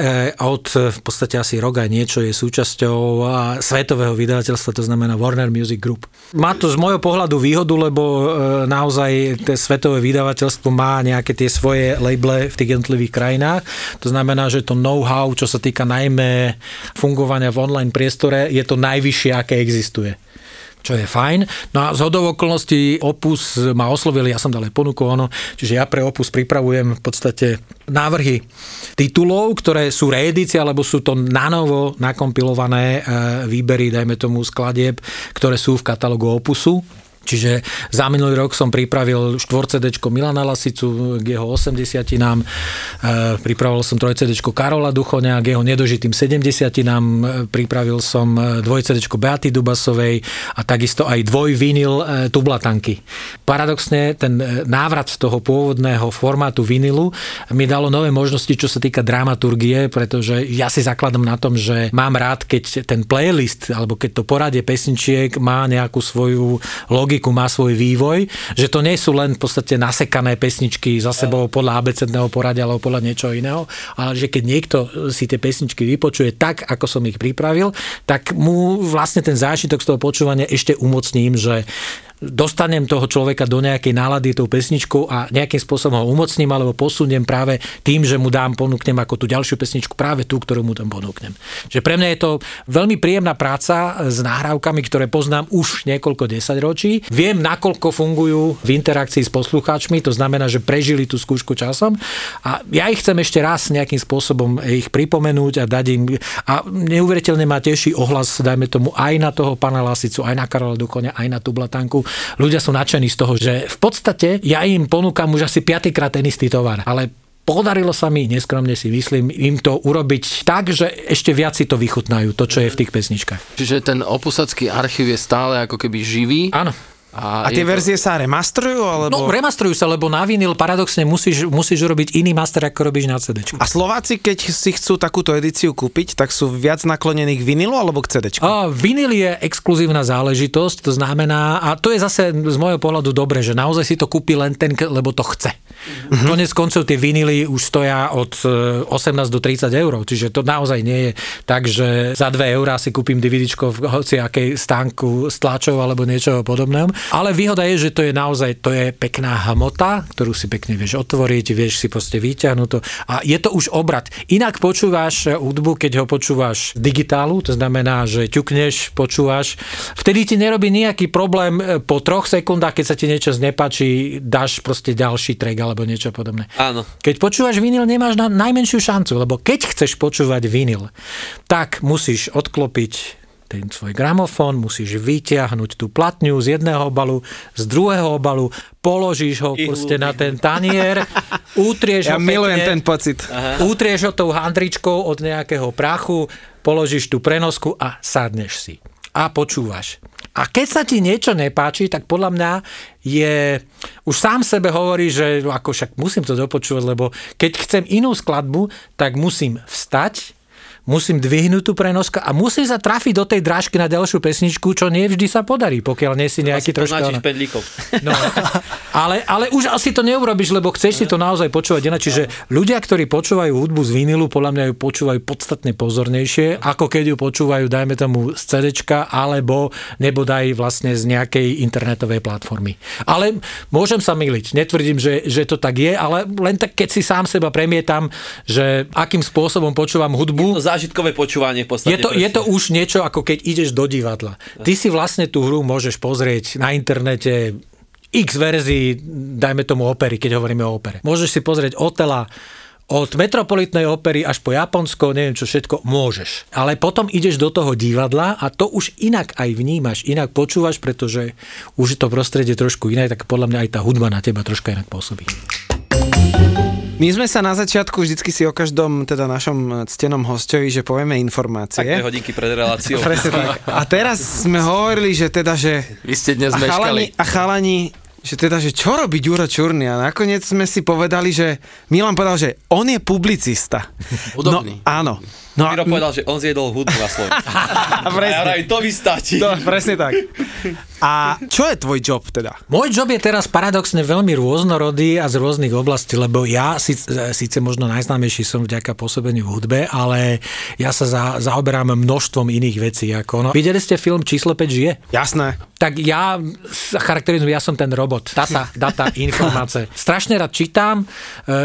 v podstate asi rok a niečo, je súčasťou svetového vydavateľstva, to znamená Warner Music Group. Má to z môjho pohľadu výhodu, lebo naozaj svetové vydavateľstvo má nejaké tie svoje labely v tých jednotlivých krajinách. To znamená, že to know-how, čo sa týka najmä fungovania v online priestore, je to najvyššie, aké existuje. Čo je fajn. No a zhodou okolností Opus ma oslovili, ja som dal aj ponuku, čiže ja pre Opus pripravujem v podstate návrhy titulov, ktoré sú reedície, alebo sú to nanovo nakompilované výbery, dajme tomu skladieb, ktoré sú v katalógu Opusu. Čiže za minulý rok som pripravil 4-cedečko Milana Lasicu k jeho 80-tinám, pripravil som 3-cedečko Karola Duchoňa k jeho nedožitým 70-tinám, pripravil som 2-cedečko Beaty Dubasovej a takisto aj dvojvinyl Tublatanky. Paradoxne ten návrat toho pôvodného formátu vinylu mi dalo nové možnosti, čo sa týka dramaturgie, pretože ja si zakladám na tom, že mám rád, keď ten playlist alebo keď to poradie pesničiek má nejakú svoju logiku, má svoj vývoj, že to nie sú len v podstate nasekané pesničky za sebou podľa abecedného poradia alebo podľa niečoho iného, ale že keď niekto si tie pesničky vypočuje tak, ako som ich pripravil, tak mu vlastne ten zážitok z toho počúvania ešte umocním, že dostanem toho človeka do nejakej nálady tou pesničkou a nejakým spôsobom ho umocním alebo posuniem práve tým, že mu ponúknem ako tú ďalšiu pesničku, práve tú, ktorú mu tam ponúknem. Že pre mňa je to veľmi príjemná práca s nahrávkami, ktoré poznám už niekoľko desaťročí. Viem, nakoľko fungujú v interakcii s poslucháčmi, to znamená, že prežili tú skúšku časom a ja ich chcem ešte raz nejakým spôsobom ich pripomenúť a dať im, a neuveriteľne ma teší ohlas, dajme tomu, aj na toho pána Lasicu, aj na Karola Duchoňa, aj na Tublatanku. Ľudia sú nadšení z toho, že v podstate ja im ponúkam už asi 5-krát ten istý tovar, ale podarilo sa mi, neskromne si myslím, im to urobiť tak, že ešte viac si to vychutnajú, to, čo je v tých pesničkách. Čiže ten opusacký archív je stále ako keby živý? Áno. A tie verzie sa remastrujú? Alebo... No, remastrujú sa, lebo na vinyl paradoxne musíš urobiť iný master, ako robíš na CD-čku. A Slováci, keď si chcú takúto edíciu kúpiť, tak sú viac naklonení k vinylu alebo k CD-čku? Vinyl je exkluzívna záležitosť, to znamená, a to je zase z môjho pohľadu dobre, že naozaj si to kúpi len ten, lebo to chce. Konec koncov tie vinily už stoja od 18 do 30 eur, čiže to naozaj nie je tak, že za 2 eurá si kúpim DVD-čko v hociakej stánku s tlačov alebo niečoho podobného. Ale výhoda je, že to je naozaj, to je pekná hmota, ktorú si pekne vieš otvoriť, vieš si proste vyťahnuť to a je to už obrat. Inak počúvaš hudbu, keď ho počúvaš digitálu, to znamená, že ťukneš, počúvaš, vtedy ti nerobí nejaký problém po 3 sekundách, keď sa ti niečo nepáči, dáš proste ďalší track alebo niečo podobné. Áno. Keď počúvaš vinyl, nemáš najmenšiu šancu, lebo keď chceš počúvať vinyl, tak musíš odklopiť ten svoj gramofón, musíš vyťahnuť tú platňu z jedného obalu, z druhého obalu, položíš ho proste na ten tanier, utrieš ho pekne. Ja milujem ten pocit. Aha. Utrieš ho tou handričkou od nejakého prachu, položíš tú prenosku a sadneš si. A počúvaš. A keď sa ti niečo nepáči, tak podľa mňa je... Už sám sebe hovorí, že ako však musím to dopočúvať, lebo keď chcem inú skladbu, tak musím vstať, musím dvihnúť tú prenosku a musím sa trafiť do tej drážky na ďalšiu pesničku, čo nie vždy sa podarí, pokiaľ nie si nejaký trošku... Asi to pedlíkov. No, ale už asi to neurobiš, lebo chceš si to naozaj počúvať inak. Čiže ľudia, ktorí počúvajú hudbu z vinylu, podľa mňa ju počúvajú podstatne pozornejšie, ako keď ju počúvajú, dajme tomu, z CDčka, alebo nebodaj vlastne z nejakej internetovej platformy. Ale môžem sa myliť, netvrdím, že to tak je, ale len tak, keď si sám seba premietam, že akým spôsobom počúvam hudbu. Zážitkové počúvanie v podstate. Je to už niečo, ako keď ideš do divadla. Ty si vlastne tú hru môžeš pozrieť na internete x verzií, dajme tomu opery, keď hovoríme o opere. Môžeš si pozrieť Otela od Metropolitnej opery až po Japonsko, neviem čo všetko, môžeš. Ale potom ideš do toho divadla a to už inak aj vnímaš, inak počúvaš, pretože už je to prostredie trošku iné, tak podľa mňa aj tá hudba na teba troška inak pôsobí. My sme sa na začiatku vždycky si o každom teda našom ctenom hosťovi, že povieme informácie. Také hodinky pred reláciou. Presne tak. A teraz sme hovorili, že teda, že... Vy ste dnes meškali. A chalani, že teda, že čo robí Juraj Čurný? A nakoniec sme si povedali, že... Milan povedal, že on je publicista. Hudobný. No, áno. No a... Miro povedal, že on zjedol hudbu na Slovensku. A ja to vystačí. To, presne tak. A čo je tvoj job teda? Môj job je teraz paradoxne veľmi rôznorodý a z rôznych oblastí, lebo ja síce možno najznámejší som vďaka pôsobeniu v hudbe, ale ja sa zaoberám množstvom iných vecí. Ako, no. Videli ste film Číslo 5 žije? Jasné. Tak ja charakterizujem, ja som ten robot. Data, informácie. Strašne rád čítam,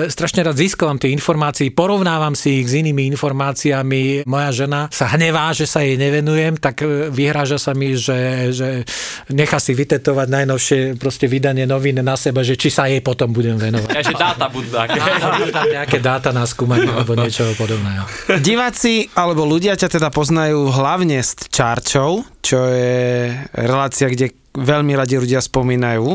strašne rád získavam tie informácie, porovnávam si ich s inými informáciami. Moja žena sa hnevá, že sa jej nevenujem, tak vyhráža sa mi, že nechá si vytetovať najnovšie proste vydanie novín na seba, že či sa jej potom budem venovať. Takže dáta budú také. Nejaké dáta na skúmanie alebo niečo podobného. Diváci alebo ľudia ťa teda poznajú hlavne s Čarčov, čo je relácia, kde veľmi radi ľudia spomínajú.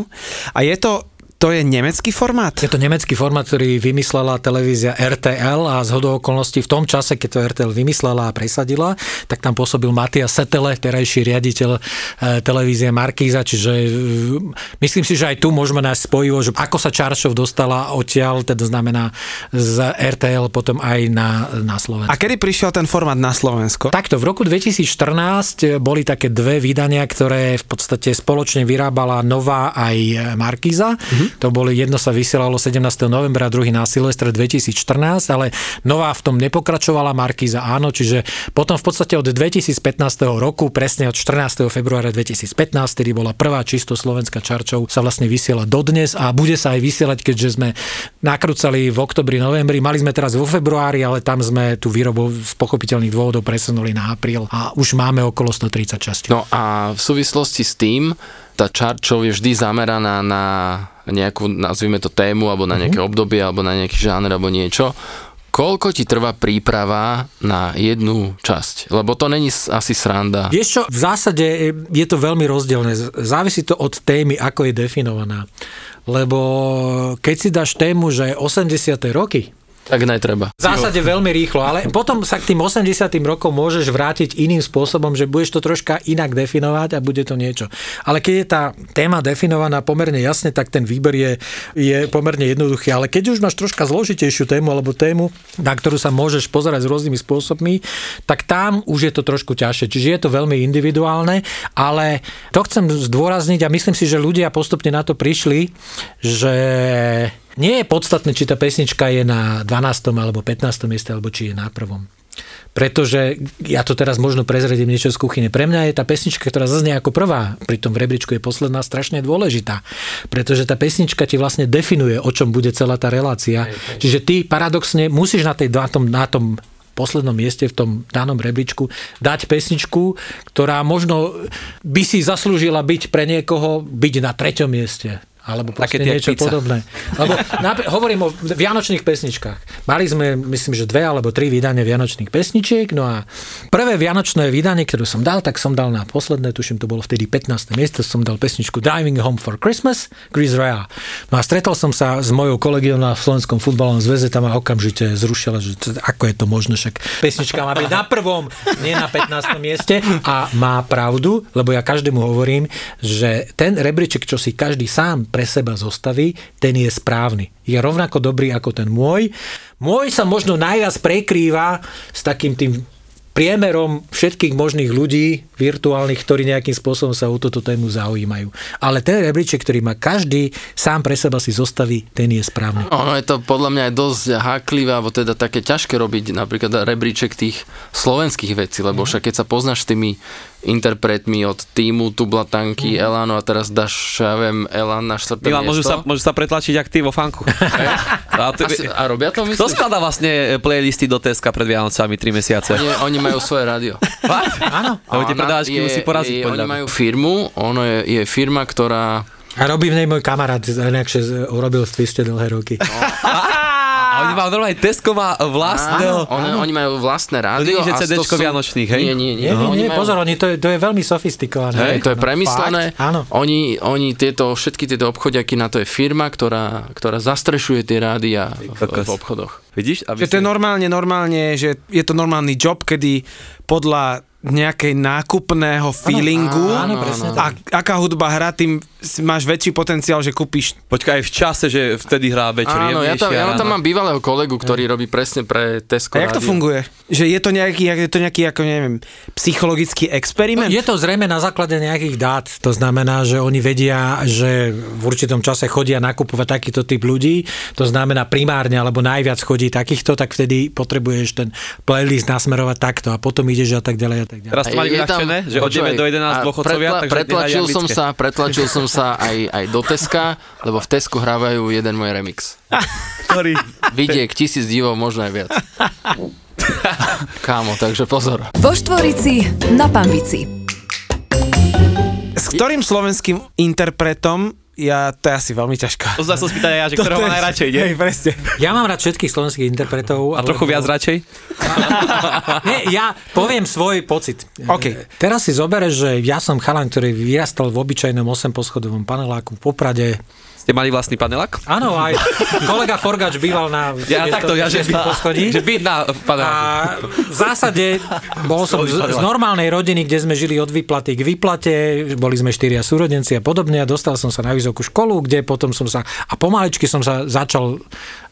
A je to... To je nemecký formát? Je to nemecký formát, ktorý vymyslela televízia RTL a zhodou okolností v tom čase, keď to RTL vymyslela a presadila, tak tam pôsobil Matias Setele, terajší riaditeľ televízie Markíza, čiže myslím si, že aj tu môžeme nájsť spojivo, že ako sa Čaršov dostala odtiaľ, teda znamená z RTL potom aj na Slovensku. A kedy prišiel ten formát na Slovensko? Takto, v roku 2014 boli také dve vydania, ktoré v podstate spoločne vyrábala Nová aj Markíza. Mhm. To boli, jedno sa vysielalo 17. novembra, druhý na Silvestre 2014, ale Nová v tom nepokračovala, Markíza áno, čiže potom v podstate od 2015. roku, presne od 14. februára 2015, ktorý bola prvá čisto slovenská Čarčov, sa vlastne vysiela dodnes a bude sa aj vysielať, keďže sme nakrúcali v oktobri, novembri, mali sme teraz vo februári, ale tam sme tú výrobu z pochopiteľných dôvodov presunuli na apríl a už máme okolo 130 častí. No a v súvislosti s tým, tá Čarčov je vždy zameraná na nejakú, nazvime to tému, alebo na nejaké obdobie, alebo na nejaký žáner, alebo niečo. Koľko ti trvá príprava na jednu časť? Lebo to není asi sranda. Vieš čo, v zásade je to veľmi rozdielne. Závisí to od témy, ako je definovaná. Lebo keď si dáš tému, že 80. roky, tak netreba. V zásade veľmi rýchlo, ale potom sa k tým 80. rokom môžeš vrátiť iným spôsobom, že budeš to troška inak definovať a bude to niečo. Ale keď je tá téma definovaná pomerne jasne, tak ten výber je pomerne jednoduchý. Ale keď už máš troška zložitejšiu tému alebo tému, na ktorú sa môžeš pozerať s rôznymi spôsobmi, tak tam už je to trošku ťažšie. Čiže je to veľmi individuálne, ale to chcem zdôrazniť a myslím si, že ľudia postupne na to prišli, že... Nie je podstatné, či tá pesnička je na 12. alebo 15. mieste, alebo či je na prvom. Pretože, ja to teraz možno prezradím niečo z kuchyne, pre mňa je tá pesnička, ktorá zaznie ako prvá, pri tom v rebríčku je posledná, strašne dôležitá. Pretože tá pesnička ti vlastne definuje, o čom bude celá tá relácia. Aj. Čiže ty paradoxne musíš na tom poslednom mieste v tom danom rebríčku dať pesničku, ktorá možno by si zaslúžila byť pre niekoho, byť na 3. mieste. Alebo proste niečo pizza. Podobné. Lebo hovorím o vianočných pesničkách. Mali sme, myslím, že 2 alebo 3 vydania vianočných pesničiek, no a prvé vianočné vydanie, ktoré som dal, tak som dal na posledné, tuším, to bolo vtedy 15. miesto, som dal pesničku Diving Home for Christmas, Chris Rea. No a stretol som sa s mojou kolegiou na Slovenskom futbalovom zväze, tam ma okamžite zrušila, že ako je to možné, však pesnička má byť na prvom, nie na 15. mieste a má pravdu, lebo ja každému hovorím, že ten rebríček, čo si každý sám pre seba zostaví, ten je správny. Je rovnako dobrý ako ten môj. Môj sa možno najviac prekrýva s takým tým priemerom všetkých možných ľudí virtuálnych, ktorí nejakým spôsobom sa o túto tému zaujímajú. Ale ten rebríček, ktorý má každý, sám pre seba si zostaví, ten je správny. Ono je to podľa mňa aj dosť háklivé, alebo teda také ťažké robiť napríklad rebríček tých slovenských vecí, lebo však keď sa poznáš tými interpretmi od týmu Tublatanky, Elanu a teraz dáš, ja viem, Elan na 4. miesto. Môžu sa pretlačiť jak ty vo fanku. a robia to, myslíš? Kto skladá vlastne playlisty do TSK pred Vianocami 3 mesiace? Oni majú svoje rádio. Áno. Lebo tie predávačky musí poraziť. Oni majú firmu, ono je firma, ktorá... A robí v nej môj kamarát, najnakšie urobil v Twiste dlhé roky. Oni majú normálne Tesco má vlastného. Oni majú vlastné rádio. To nie je CDčko vianočných, hej? Nie. Pozor, to je veľmi sofistikované. To je premyslené. Oni všetky tieto obchodiaky, na to je firma, ktorá zastrešuje tie rádia v obchodoch. Vidíš? Že to je normálne, že je to normálny job, kedy podľa nejakej nákupného feelingu a aká hudba hrá, tým máš väčší potenciál, že kúpiš. Počkaj, aj v čase, že vtedy hrá večer jemnejšie. Ja tam mám bývalého kolegu, ktorý robí presne pre Tesco rádio. A jak to funguje? Že je to nejaký ako neviem, psychologický experiment? Je to zrejme na základe nejakých dát. To znamená, že oni vedia, že v určitom čase chodia nakupovať takýto typ ľudí. To znamená primárne, alebo najviac chodí takýchto, tak vtedy potrebuješ ten playlist nasmerovať takto a potom ideš a tak ďalej. Teraz to mali vyľahčené, že od 9 do 11 dôchodcovia, takže pretlačil som sa aj do Teska, lebo v Tesku hrávajú jeden môj remix. Ktorý? Vidiek, 1000 divov, možno aj viac. Kámo, takže pozor. Vo Štvorici na Pambici. S ktorým slovenským interpretom? To je asi veľmi ťažká. To sa spýtať ja, že ktorého mám najradšej, nie? Hej, presne. Ja mám rád všetkých slovenských interpretov. A trochu viac radšej? Nie, ja poviem svoj pocit. Okay. Teraz si zoberieš, že ja som chalan, ktorý vyrastal v obyčajnom 8-poschodovom paneláku v Poprade. Ste mali vlastný panelák? Áno, aj kolega Forgač býval na 6. poschodí. Že byt na paneláku. A v zásade bol som z normálnej rodiny, kde sme žili od výplaty k výplate, boli sme 4 súrodenci a podobne a dostal som sa na vysokú školu, kde potom som sa a pomaličky som sa začal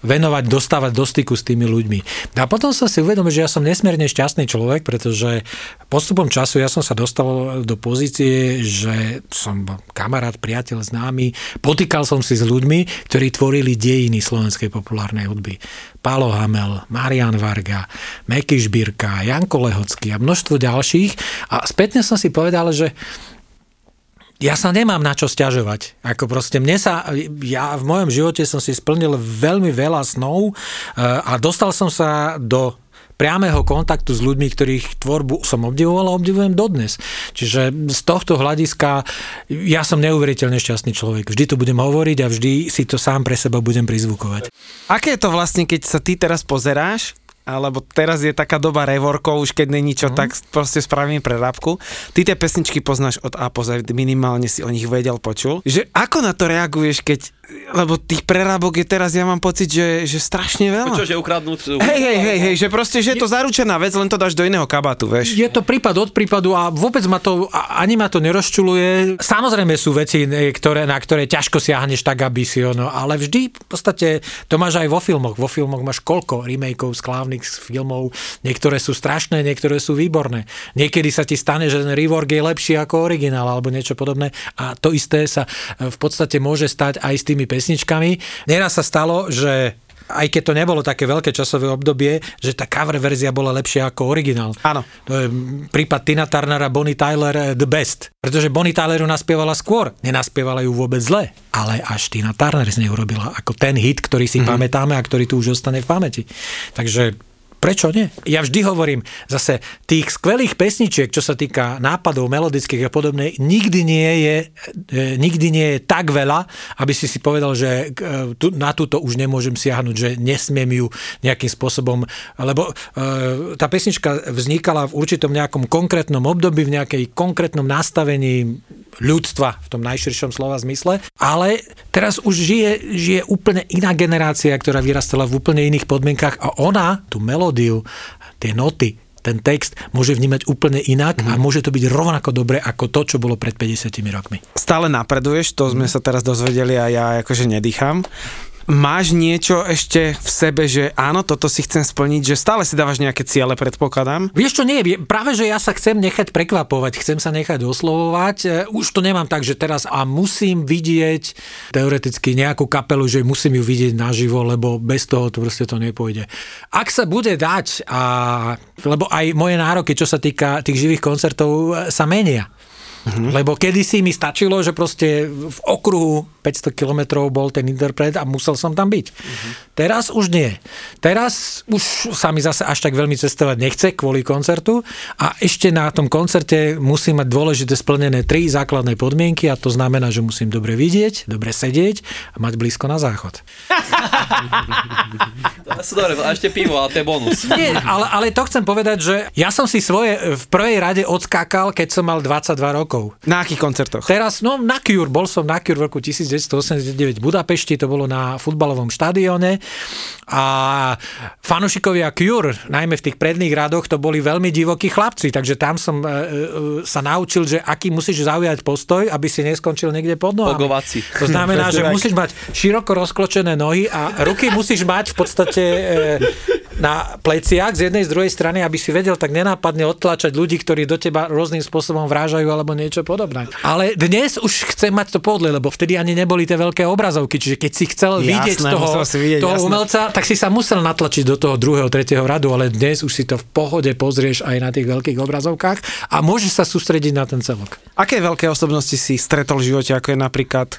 venovať, dostávať do styku s tými ľuďmi. A potom som si uvedomil, že ja som nesmierne šťastný človek, pretože postupom času ja som sa dostal do pozície, že som kamarát, priateľ, známy, potýkal som si s ľuďmi, ktorí tvorili dejiny slovenskej populárnej hudby. Pálo Hamel, Marián Varga, Mekýš Žbirka, Janko Lehocký a množstvo ďalších. A spätne som si povedal, že ja sa nemám na čo sťažovať. Ako proste ja v mojom živote som si splnil veľmi veľa snov a dostal som sa do priamého kontaktu s ľuďmi, ktorých tvorbu som obdivoval a obdivujem dodnes. Čiže z tohto hľadiska ja som neuveriteľne šťastný človek. Vždy to budem hovoriť a vždy si to sám pre seba budem prizvukovať. Aké je to vlastne, keď sa ty teraz pozeráš, alebo teraz je taká doba reworkov, už keď není čo, tak proste spravím prerábku. Ty tie pesničky poznáš od A po Z, minimálne si o nich vedel, počul. Že ako na to reaguješ, keď, lebo tých prerábok je teraz, ja mám pocit, že strašne veľa. Čo, že ukradnú? Hej, že proste, že je to zaručená vec, len to dáš do iného kabátu, vieš. Je to prípad od prípadu a vôbec ma to nerozčuluje. Samozrejme sú veci, na ktoré ťažko siahneš tak, aby si ale vždy v podstate to máš aj vo filmoch. Vo filmoch máš koľko remakeov slávnych filmov, niektoré sú strašné, niektoré sú výborné. Niekedy sa ti stane, že ten rework je lepší ako originál alebo niečo podobné a to isté sa v podstate môže stať aj s tými pesničkami. Neraz sa stalo, že aj keď to nebolo také veľké časové obdobie, že tá cover verzia bola lepšia ako originál. Áno. To je prípad Tina Turnera, Bonnie Tyler, The Best. Pretože Bonnie Tyleru naspievala skôr. Nenaspievala ju vôbec zle. Ale až Tina Turner z nej urobila ako ten hit, ktorý si pamätáme a ktorý tu už ostane v pamäti. Takže prečo nie? Ja vždy hovorím, zase tých skvelých pesničiek, čo sa týka nápadov melodických a podobne, nikdy nie je tak veľa, aby si si povedal, že na túto už nemôžem siahnuť, že nesmiem ju nejakým spôsobom, lebo tá pesnička vznikala v určitom nejakom konkrétnom období, v nejakej konkrétnom nastavení ľudstva, v tom najširšom slova zmysle, ale teraz už žije úplne iná generácia, ktorá vyrastala v úplne iných podmienkach a ona tú melódiu, tie noty, ten text môže vnímať úplne inak a môže to byť rovnako dobre ako to, čo bolo pred 50 rokmi. Stále napreduješ, to sme sa teraz dozvedeli a ja akože nedýcham. Máš niečo ešte v sebe, že áno, toto si chcem splniť, že stále si dávaš nejaké ciele, predpokladám? Vieš čo, nie, práve že ja sa chcem nechať prekvapovať, chcem sa nechať oslovovať. Už to nemám tak, že teraz a musím vidieť teoreticky nejakú kapelu, že musím ju vidieť naživo, lebo bez toho to proste to nepôjde. Ak sa bude dať, lebo aj moje nároky, čo sa týka tých živých koncertov, sa menia. Lebo kedysi mi stačilo, že proste v okruhu 500 kilometrov bol ten interpret a musel som tam byť. Uh-huh. Teraz už nie. Teraz už sa mi zase až tak veľmi cestovať nechce kvôli koncertu a ešte na tom koncerte musím mať dôležité splnené 3 základné podmienky a to znamená, že musím dobre vidieť, dobre sedieť a mať blízko na záchod. Dobre, a ešte pivo, ale to je bonus. Nie, ale to chcem povedať, že ja som si svoje v prvej rade odskákal, keď som mal 22 rokov. Na akých koncertoch? Teraz, no na Cure, bol som na Cure v roku 1989 v Budapešti, to bolo na futbalovom štadióne a fanúšikovia Cure, najmä v tých predných radoch, to boli veľmi divokí chlapci, takže tam som sa naučil, že aký musíš zaujať postoj, aby si neskončil niekde pod nohami. Pogovací. To znamená, že musíš mať široko rozkločené nohy a ruky musíš mať v podstate na pleciach z jednej, z druhej strany, aby si vedel tak nenápadne odtlačať ľudí, ktorí do teba rôznym spôsobom vrážajú alebo niečo podobné. Ale dnes už chcem mať to podle, lebo vtedy ani neboli tie veľké obrazovky, čiže keď si chcel vidieť toho umelca, tak si sa musel natlačiť do toho druhého, tretieho radu, ale dnes už si to v pohode pozrieš aj na tých veľkých obrazovkách a môžeš sa sústrediť na ten celok. Aké veľké osobnosti si stretol v živote, ako je napríklad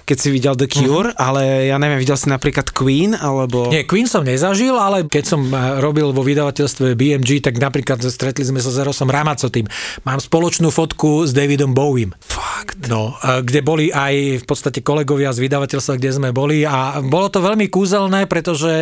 keď si videl The Cure, ale ja neviem, videl si napríklad Queen, alebo... Nie, Queen som nezažil, ale keď som robil vo vydavateľstve BMG, tak napríklad stretli sme sa s Erosom Ramazzotim. Mám spoločnú fotku s Davidom Bowiem. Fakt. No, kde boli aj v podstate kolegovia z vydavateľstva, kde sme boli a bolo to veľmi kúzelné, pretože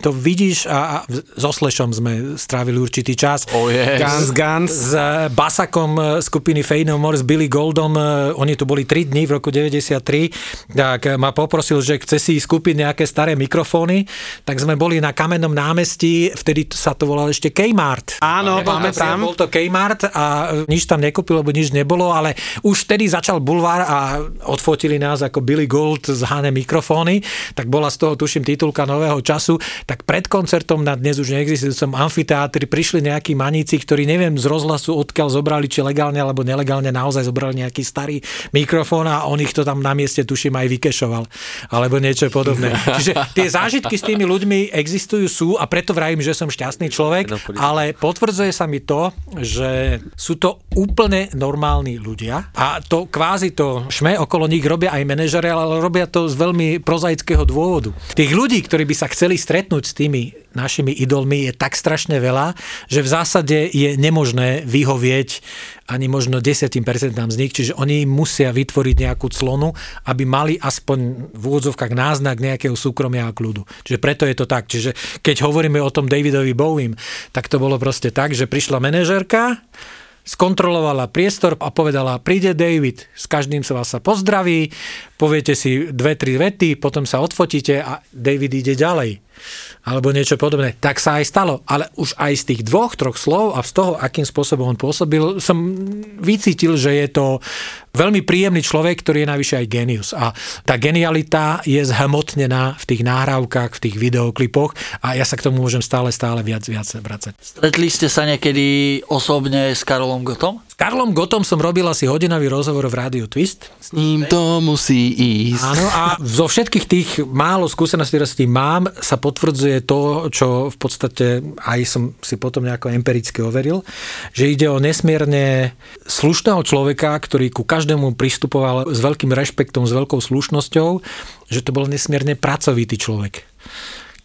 to vidíš a so Slashom sme strávili určitý čas. Oh yes. Guns. S basakom skupiny Faith No More, s Billy Goldom, oni tu boli 3 dni v roku 93. Tak ma poprosil, že chce si skúpiť nejaké staré mikrofóny, tak sme boli na Kamennom námestí, vtedy sa to volalo ešte Kmart. Áno, pamätám. Bol to Kmart a nič tam nekúpil, lebo nič nebolo, ale už vtedy začal bulvár a odfotili nás ako Billy Gold z Hane mikrofóny, tak bola z toho, tuším, titulka Nového času, tak pred koncertom na dnes už neexistujúcom amfiteátri prišli nejakí maníci, ktorí neviem z rozhlasu odkiaľ zobrali, či legálne alebo nelegálne naozaj zobrali nejaký starý mikrofón a on ich to tam na mieste, tuším, aj vykešoval, alebo niečo podobné. Čiže tie zážitky s tými ľuďmi existujú, sú a preto vravím, že som šťastný človek, ale potvrdzuje sa mi to, že sú to úplne normálni ľudia a to kvázi to šme okolo nich robia aj manažeri, ale robia to z veľmi prozaického dôvodu. Tých ľudí, ktorí by sa chceli stretnúť s tými našimi idolmi je tak strašne veľa, že v zásade je nemožné vyhovieť ani možno 10% z nich, čiže oni musia vytvoriť nejakú clonu, aby mali aspoň v úvodzovkách náznak nejakého súkromia a kľudu. Čiže preto je to tak. Čiže keď hovoríme o tom Davidovi Bowiem, tak to bolo proste tak, že prišla manažérka, skontrolovala priestor a povedala, príde David, s každým sa vás pozdraví, poviete si 2-3 vety, potom sa odfotíte a David ide ďalej. Alebo niečo podobné. Tak sa aj stalo. Ale už aj z tých 2-3 slov a z toho, akým spôsobom on pôsobil, som vycítil, že je to veľmi príjemný človek, ktorý je najvyššie aj genius. A tá genialita je zhmotnená v tých nahrávkach, v tých videoklipoch a ja sa k tomu môžem stále viac vracať. Stretli ste sa niekedy osobne s Karolom Gottom? S Karolom Gottom som robil asi hodinový rozhovor v rádiu Twist. S ním to musí ísť. Áno, a zo všetkých tých málo skúseností, ktoré s tým mám, sa potvrdzuje to, čo v podstate aj som si potom nejako empiricky overil, že ide o nesmierne slušného človeka, ktorý ku každému pristupoval s veľkým rešpektom, s veľkou slušnosťou, že to bol nesmierne pracovitý človek.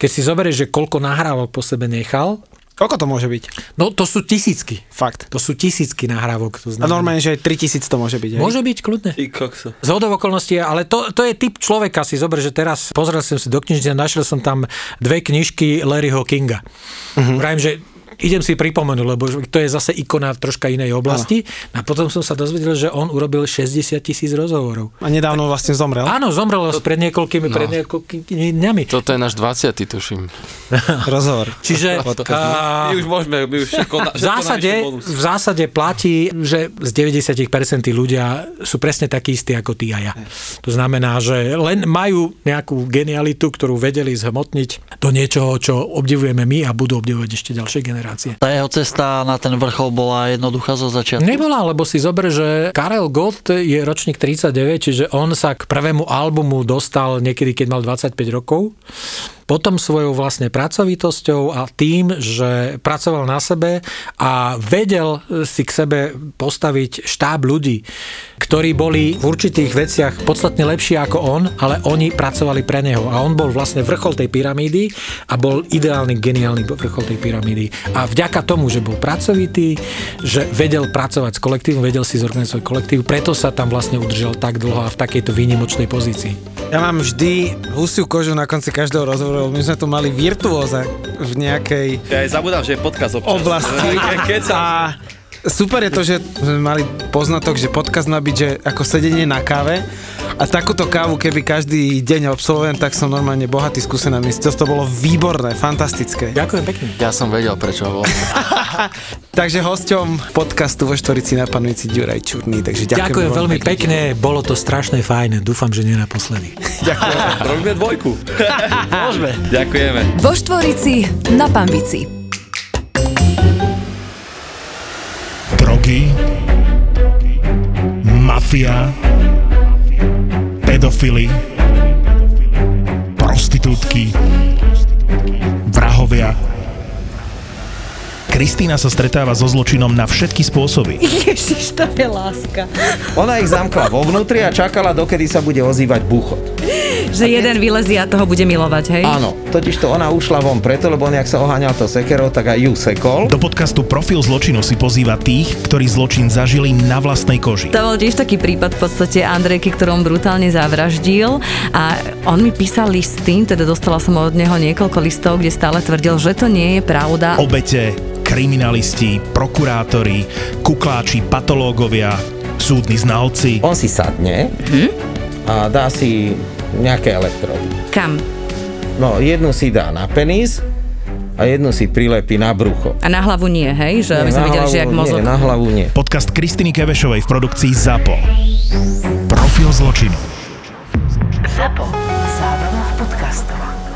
Keď si zoberieš, že koľko nahrávok po sebe nechal, koľko to môže byť? No to sú tisícky. Fakt. To sú tisícky nahrávok. To znamená. A normálne, že aj 3000 to môže byť. Hej? Môže byť, kľudne. Zhodou okolností, ale to je typ človeka. Si zober, že teraz pozrel som si do knižnice, našiel som tam 2 knižky Larryho Kinga. Uh-huh. Vrajím, že idem si pripomenúť, lebo to je zase ikona v troška inej oblasti. Ano. A potom som sa dozvedel, že on urobil 60,000 rozhovorov. A nedávno vlastne zomrel. Áno, zomrel pred niekoľkými dňami. Toto je náš 20. tuším. Rozhovor. Čiže v zásade platí, že z 90% ľudia sú presne takí istí ako ty a ja. To znamená, že len majú nejakú genialitu, ktorú vedeli zhmotniť do niečoho, čo obdivujeme my a budú obdivovať ešte ďalšie generácie. Tá jeho cesta na ten vrchol bola jednoduchá zo začiatku? Nebola, lebo si zober, že Karel Gott je ročník 39, čiže on sa k prvému albumu dostal niekedy, keď mal 25 rokov. potom svojou vlastne pracovitosťou a tým, že pracoval na sebe a vedel si k sebe postaviť štáb ľudí, ktorí boli v určitých veciach podstatne lepší ako on, ale oni pracovali pre neho a on bol vlastne vrchol tej pyramídy a bol ideálny, geniálny vrchol tej pyramídy. A vďaka tomu, že bol pracovitý, že vedel pracovať s kolektívom, vedel si zorganizovať kolektív, preto sa tam vlastne udržal tak dlho a v takejto výnimočnej pozícii. Ja mám vždy husiu kožu na konci každého rozhovoru, my sme tu mali virtuóza v nejakej... Ja aj zabudám, že je podcast občas. Oblasti. A super je to, že sme mali poznatok, že podcast má byť, že ako sedenie na káve a takúto kávu, keby každý deň absolvujem, tak som normálne bohatý skúsený. To bolo výborné, fantastické. Ďakujem pekne. Ja som vedel, prečo bol. Takže hosťom podcastu Vo štvorici na Panujúci Juraj Čurný, takže ďakujem veľmi pekne, bolo to strašne fajn, dúfam, že nie naposledy. Ďakujem. Robíme dvojku. Môžeme. Ďakujeme. Vo štvorici na Pambici. Drogy, mafia, pedofily, prostitútky, vrahovia. Kristína sa stretáva so zločinom na všetky spôsoby. Ježiš, to je láska. Ona ich zamkla vo vnútri a čakala, dokedy sa bude ozývať búchot. Že jeden vylezie a toho bude milovať, hej? Áno, totižto ona ušla von preto, lebo nejak sa oháňal to sekerou, tak aj ju sekol. Do podcastu Profil zločinu si pozýva tých, ktorí zločin zažili na vlastnej koži. To bol tiež taký prípad v podstate Andrejky, ktorú on brutálne zavraždil a on mi písal listy, teda dostala som od neho niekoľko listov, kde stále tvrdil, že to nie je pravda. Obete, kriminalisti, prokurátori, kukláči, patológovia, súdni znalci. On si sadne a dá si nejaké elektrody. Kam? No, jednu si dá na penis a jednu si prilepí na brucho. A na hlavu nie, hej? Že aby sme videli, že jak mozog. Nie, na hlavu nie. Podcast Kristiny Kevešovej v produkcii ZAPO. Profil zločinu. ZAPO. Zábrná v podcastovách.